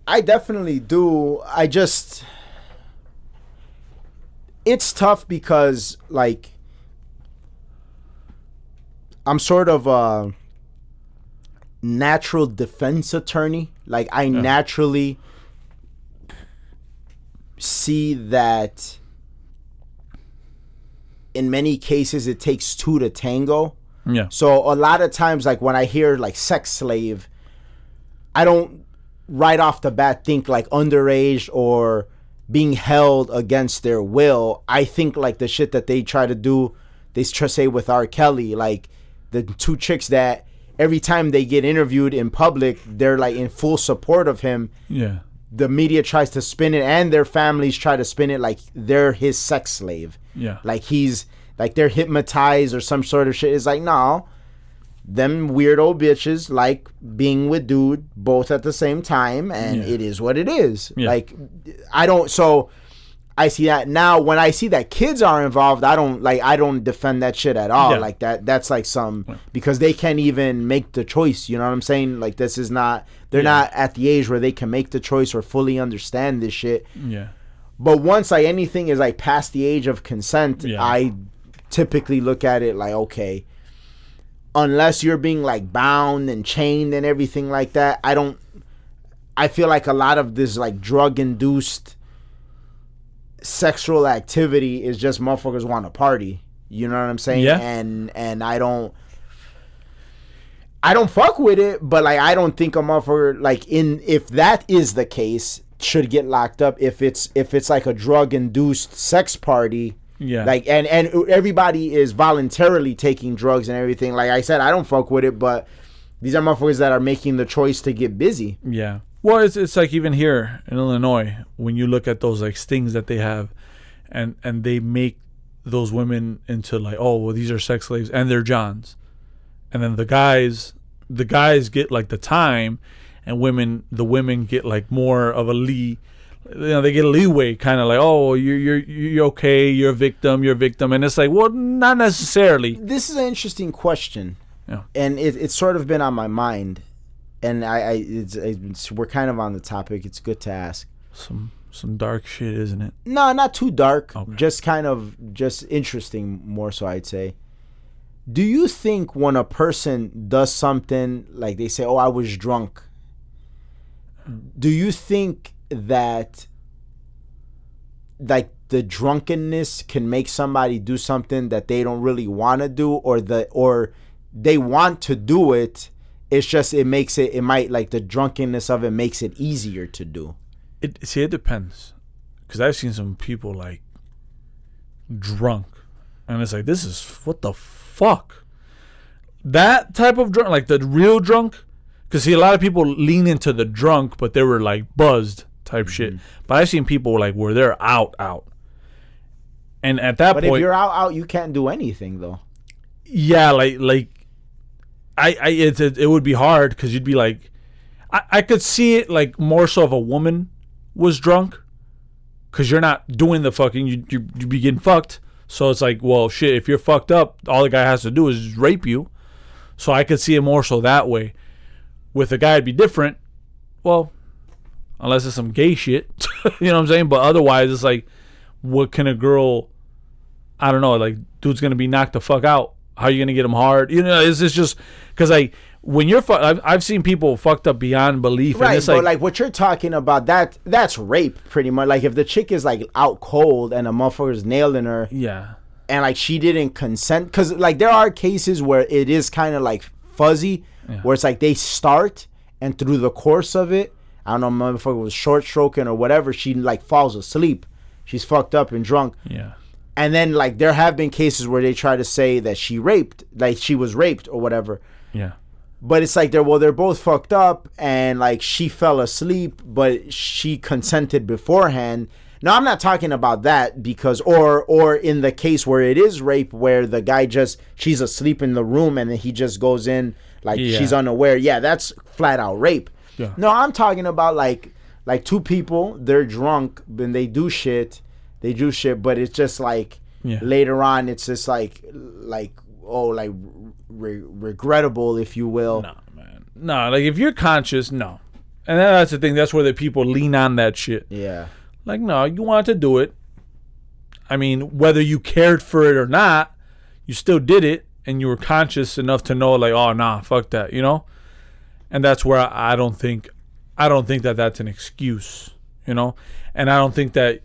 I definitely do. I just, it's tough because like I'm sort of a natural defense attorney. Like I yeah. naturally see that in many cases it takes two to tango. Yeah. So a lot of times like when I hear like sex slave, I don't right off the bat think like underage or being held against their will. I think like the shit that they try to do, they try to say with R Kelly, like the two chicks that every time they get interviewed in public, they're like in full support of him. Yeah. The media tries to spin it and their families try to spin it like they're his sex slave. Yeah. Like he's like they're hypnotized or some sort of shit. It's like, no. Them weirdo bitches like being with dude both at the same time, and yeah. it is what it is. Yeah. Like, I don't. So I see that now. When I see that kids are involved, I don't like. I don't defend that shit at all. Yeah. Like that. That's like some yeah. because they can't even make the choice. You know what I'm saying? Like this is not. They're yeah. not at the age where they can make the choice or fully understand this shit. Yeah. But once like anything is like past the age of consent, yeah. I typically look at it like okay. Unless you're being like bound and chained and everything like that, I don't. I feel like a lot of this like drug-induced sexual activity is just motherfuckers want to party. You know what I'm saying? Yeah. And and I don't. I don't fuck with it, but like I don't think a motherfucker like in if that is the case should get locked up if it's if it's like a drug-induced sex party. Yeah. Like and, and everybody is voluntarily taking drugs and everything. Like I said, I don't fuck with it, but these are motherfuckers that are making the choice to get busy. Yeah. Well, it's it's like even here in Illinois, when you look at those like stings that they have and, and they make those women into like, oh well these are sex slaves and they're Johns. And then the guys the guys get like the time and women the women get like more of a lee You know, they get a leeway, kind of like, oh, you're you're you're okay, you're a victim, you're a victim, and it's like, well, not necessarily. This is an interesting question, yeah. and it, it's sort of been on my mind, and I, I it's, it's we're kind of on the topic. It's good to ask. Some some dark shit, isn't it? No, not too dark. Okay. Just kind of just interesting, more so I'd say. Do you think when a person does something like they say, oh, I was drunk? Do you think that like the drunkenness can make somebody do something that they don't really want to do or the or they want to do it, it's just it makes it it might like the drunkenness of it makes it easier to do it? See, it depends, because I've seen some people like drunk and it's like, this is what the fuck, that type of drunk, like the real drunk. Because see, a lot of people lean into the drunk, but they were like buzzed type mm-hmm. shit. But I've seen people like where they're out, out. And at that but point. But if you're out, out, you can't do anything, though. Yeah, like, like I, I it, it, it would be hard because you'd be like, I, I could see it like more so of a woman was drunk, because you're not doing the fucking, you, you, you be getting fucked. So it's like, well, shit, if you're fucked up, all the guy has to do is rape you. So I could see it more so that way. With a guy, it'd be different. Well, unless it's some gay shit. You know what I'm saying? But otherwise, it's like, what can a girl, I don't know, like, dude's going to be knocked the fuck out. How are you going to get him hard? You know, it's, it's just, because like, when you're, fu- I've, I've seen people fucked up beyond belief. Right, and it's but like, like what you're talking about, that that's rape pretty much. Like if the chick is like out cold and a motherfucker's nailing her. Yeah. And like she didn't consent. Because like there are cases where it is kind of like fuzzy. Yeah. Where it's like they start and through the course of it, I don't know, motherfucker was short stroking or whatever. She like falls asleep. She's fucked up and drunk. Yeah. And then like there have been cases where they try to say that she raped, like she was raped or whatever. Yeah. But it's like they're well, they're both fucked up, and like she fell asleep, but she consented beforehand. Now I'm not talking about that because, or or in the case where it is rape, where the guy just she's asleep in the room and then he just goes in like yeah. she's unaware. Yeah, that's flat out rape. Yeah. No, I'm talking about like like two people, they're drunk and they do shit, they do shit, but it's just like yeah. later on, it's just like like oh like. Re- regrettable, if you will. No, man. No, like if you're conscious, no. And that's the thing. That's where the people lean on that shit. Yeah. Like, no, you wanted to do it. I mean, whether you cared for it or not, you still did it, and you were conscious enough to know, like, oh, nah, fuck that, you know. And that's where I, I don't think, I don't think that that's an excuse, you know. And I don't think that.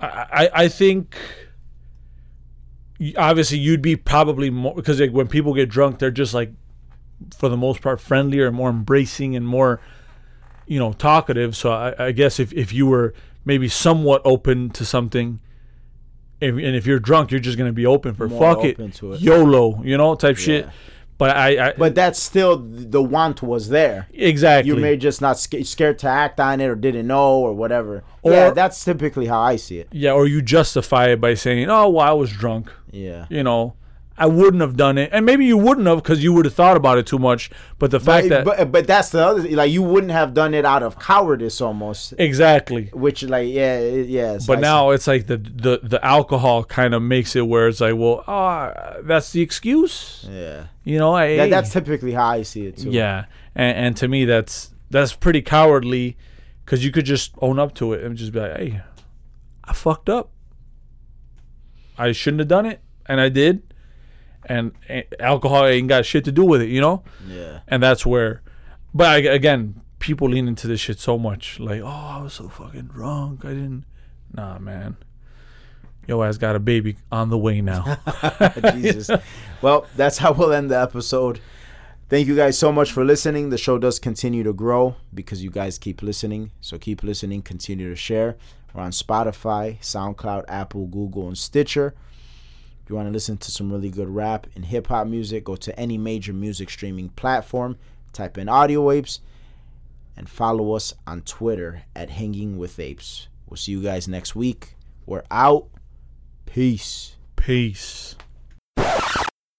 I, I, I think. Obviously, you'd be probably more because like when people get drunk, they're just like, for the most part, friendlier and more embracing and more, you know, talkative. So I, I guess if, if you were maybe somewhat open to something, if, and if you're drunk, you're just gonna be open for more fuck open it, to it, YOLO, you know, type yeah. shit. But I, I, but that's still the want was there. Exactly. You may just not sc- scared to act on it or didn't know or whatever. Or, yeah, that's typically how I see it. Yeah, or you justify it by saying, "Oh, well, I was drunk." Yeah. You know, I wouldn't have done it, and maybe you wouldn't have because you would have thought about it too much. But the fact but, that, but, but that's the other thing. Like you wouldn't have done it out of cowardice, almost. Exactly. Which, like, yeah, yeah. It's but now it's like the the the alcohol kind of makes it where it's like, well, ah, oh, that's the excuse. Yeah. You know, I, that, that's typically how I see it too. Yeah, and, and to me, that's that's pretty cowardly, because you could just own up to it and just be like, "Hey, I fucked up. I shouldn't have done it, and I did. And, and alcohol ain't got shit to do with it, you know." Yeah. And that's where, but I, again, people lean into this shit so much. Like, oh, I was so fucking drunk. I didn't. Nah, man. Yo ass got a baby on the way now. Jesus. Well, that's how we'll end the episode. Thank you guys so much for listening. The show does continue to grow because you guys keep listening. So keep listening. Continue to share. We're on Spotify, SoundCloud, Apple, Google, and Stitcher. If you want to listen to some really good rap and hip-hop music, go to any major music streaming platform. Type in Audio Apes. And follow us on Twitter at Hanging with Apes. We'll see you guys next week. We're out. Peace. Peace.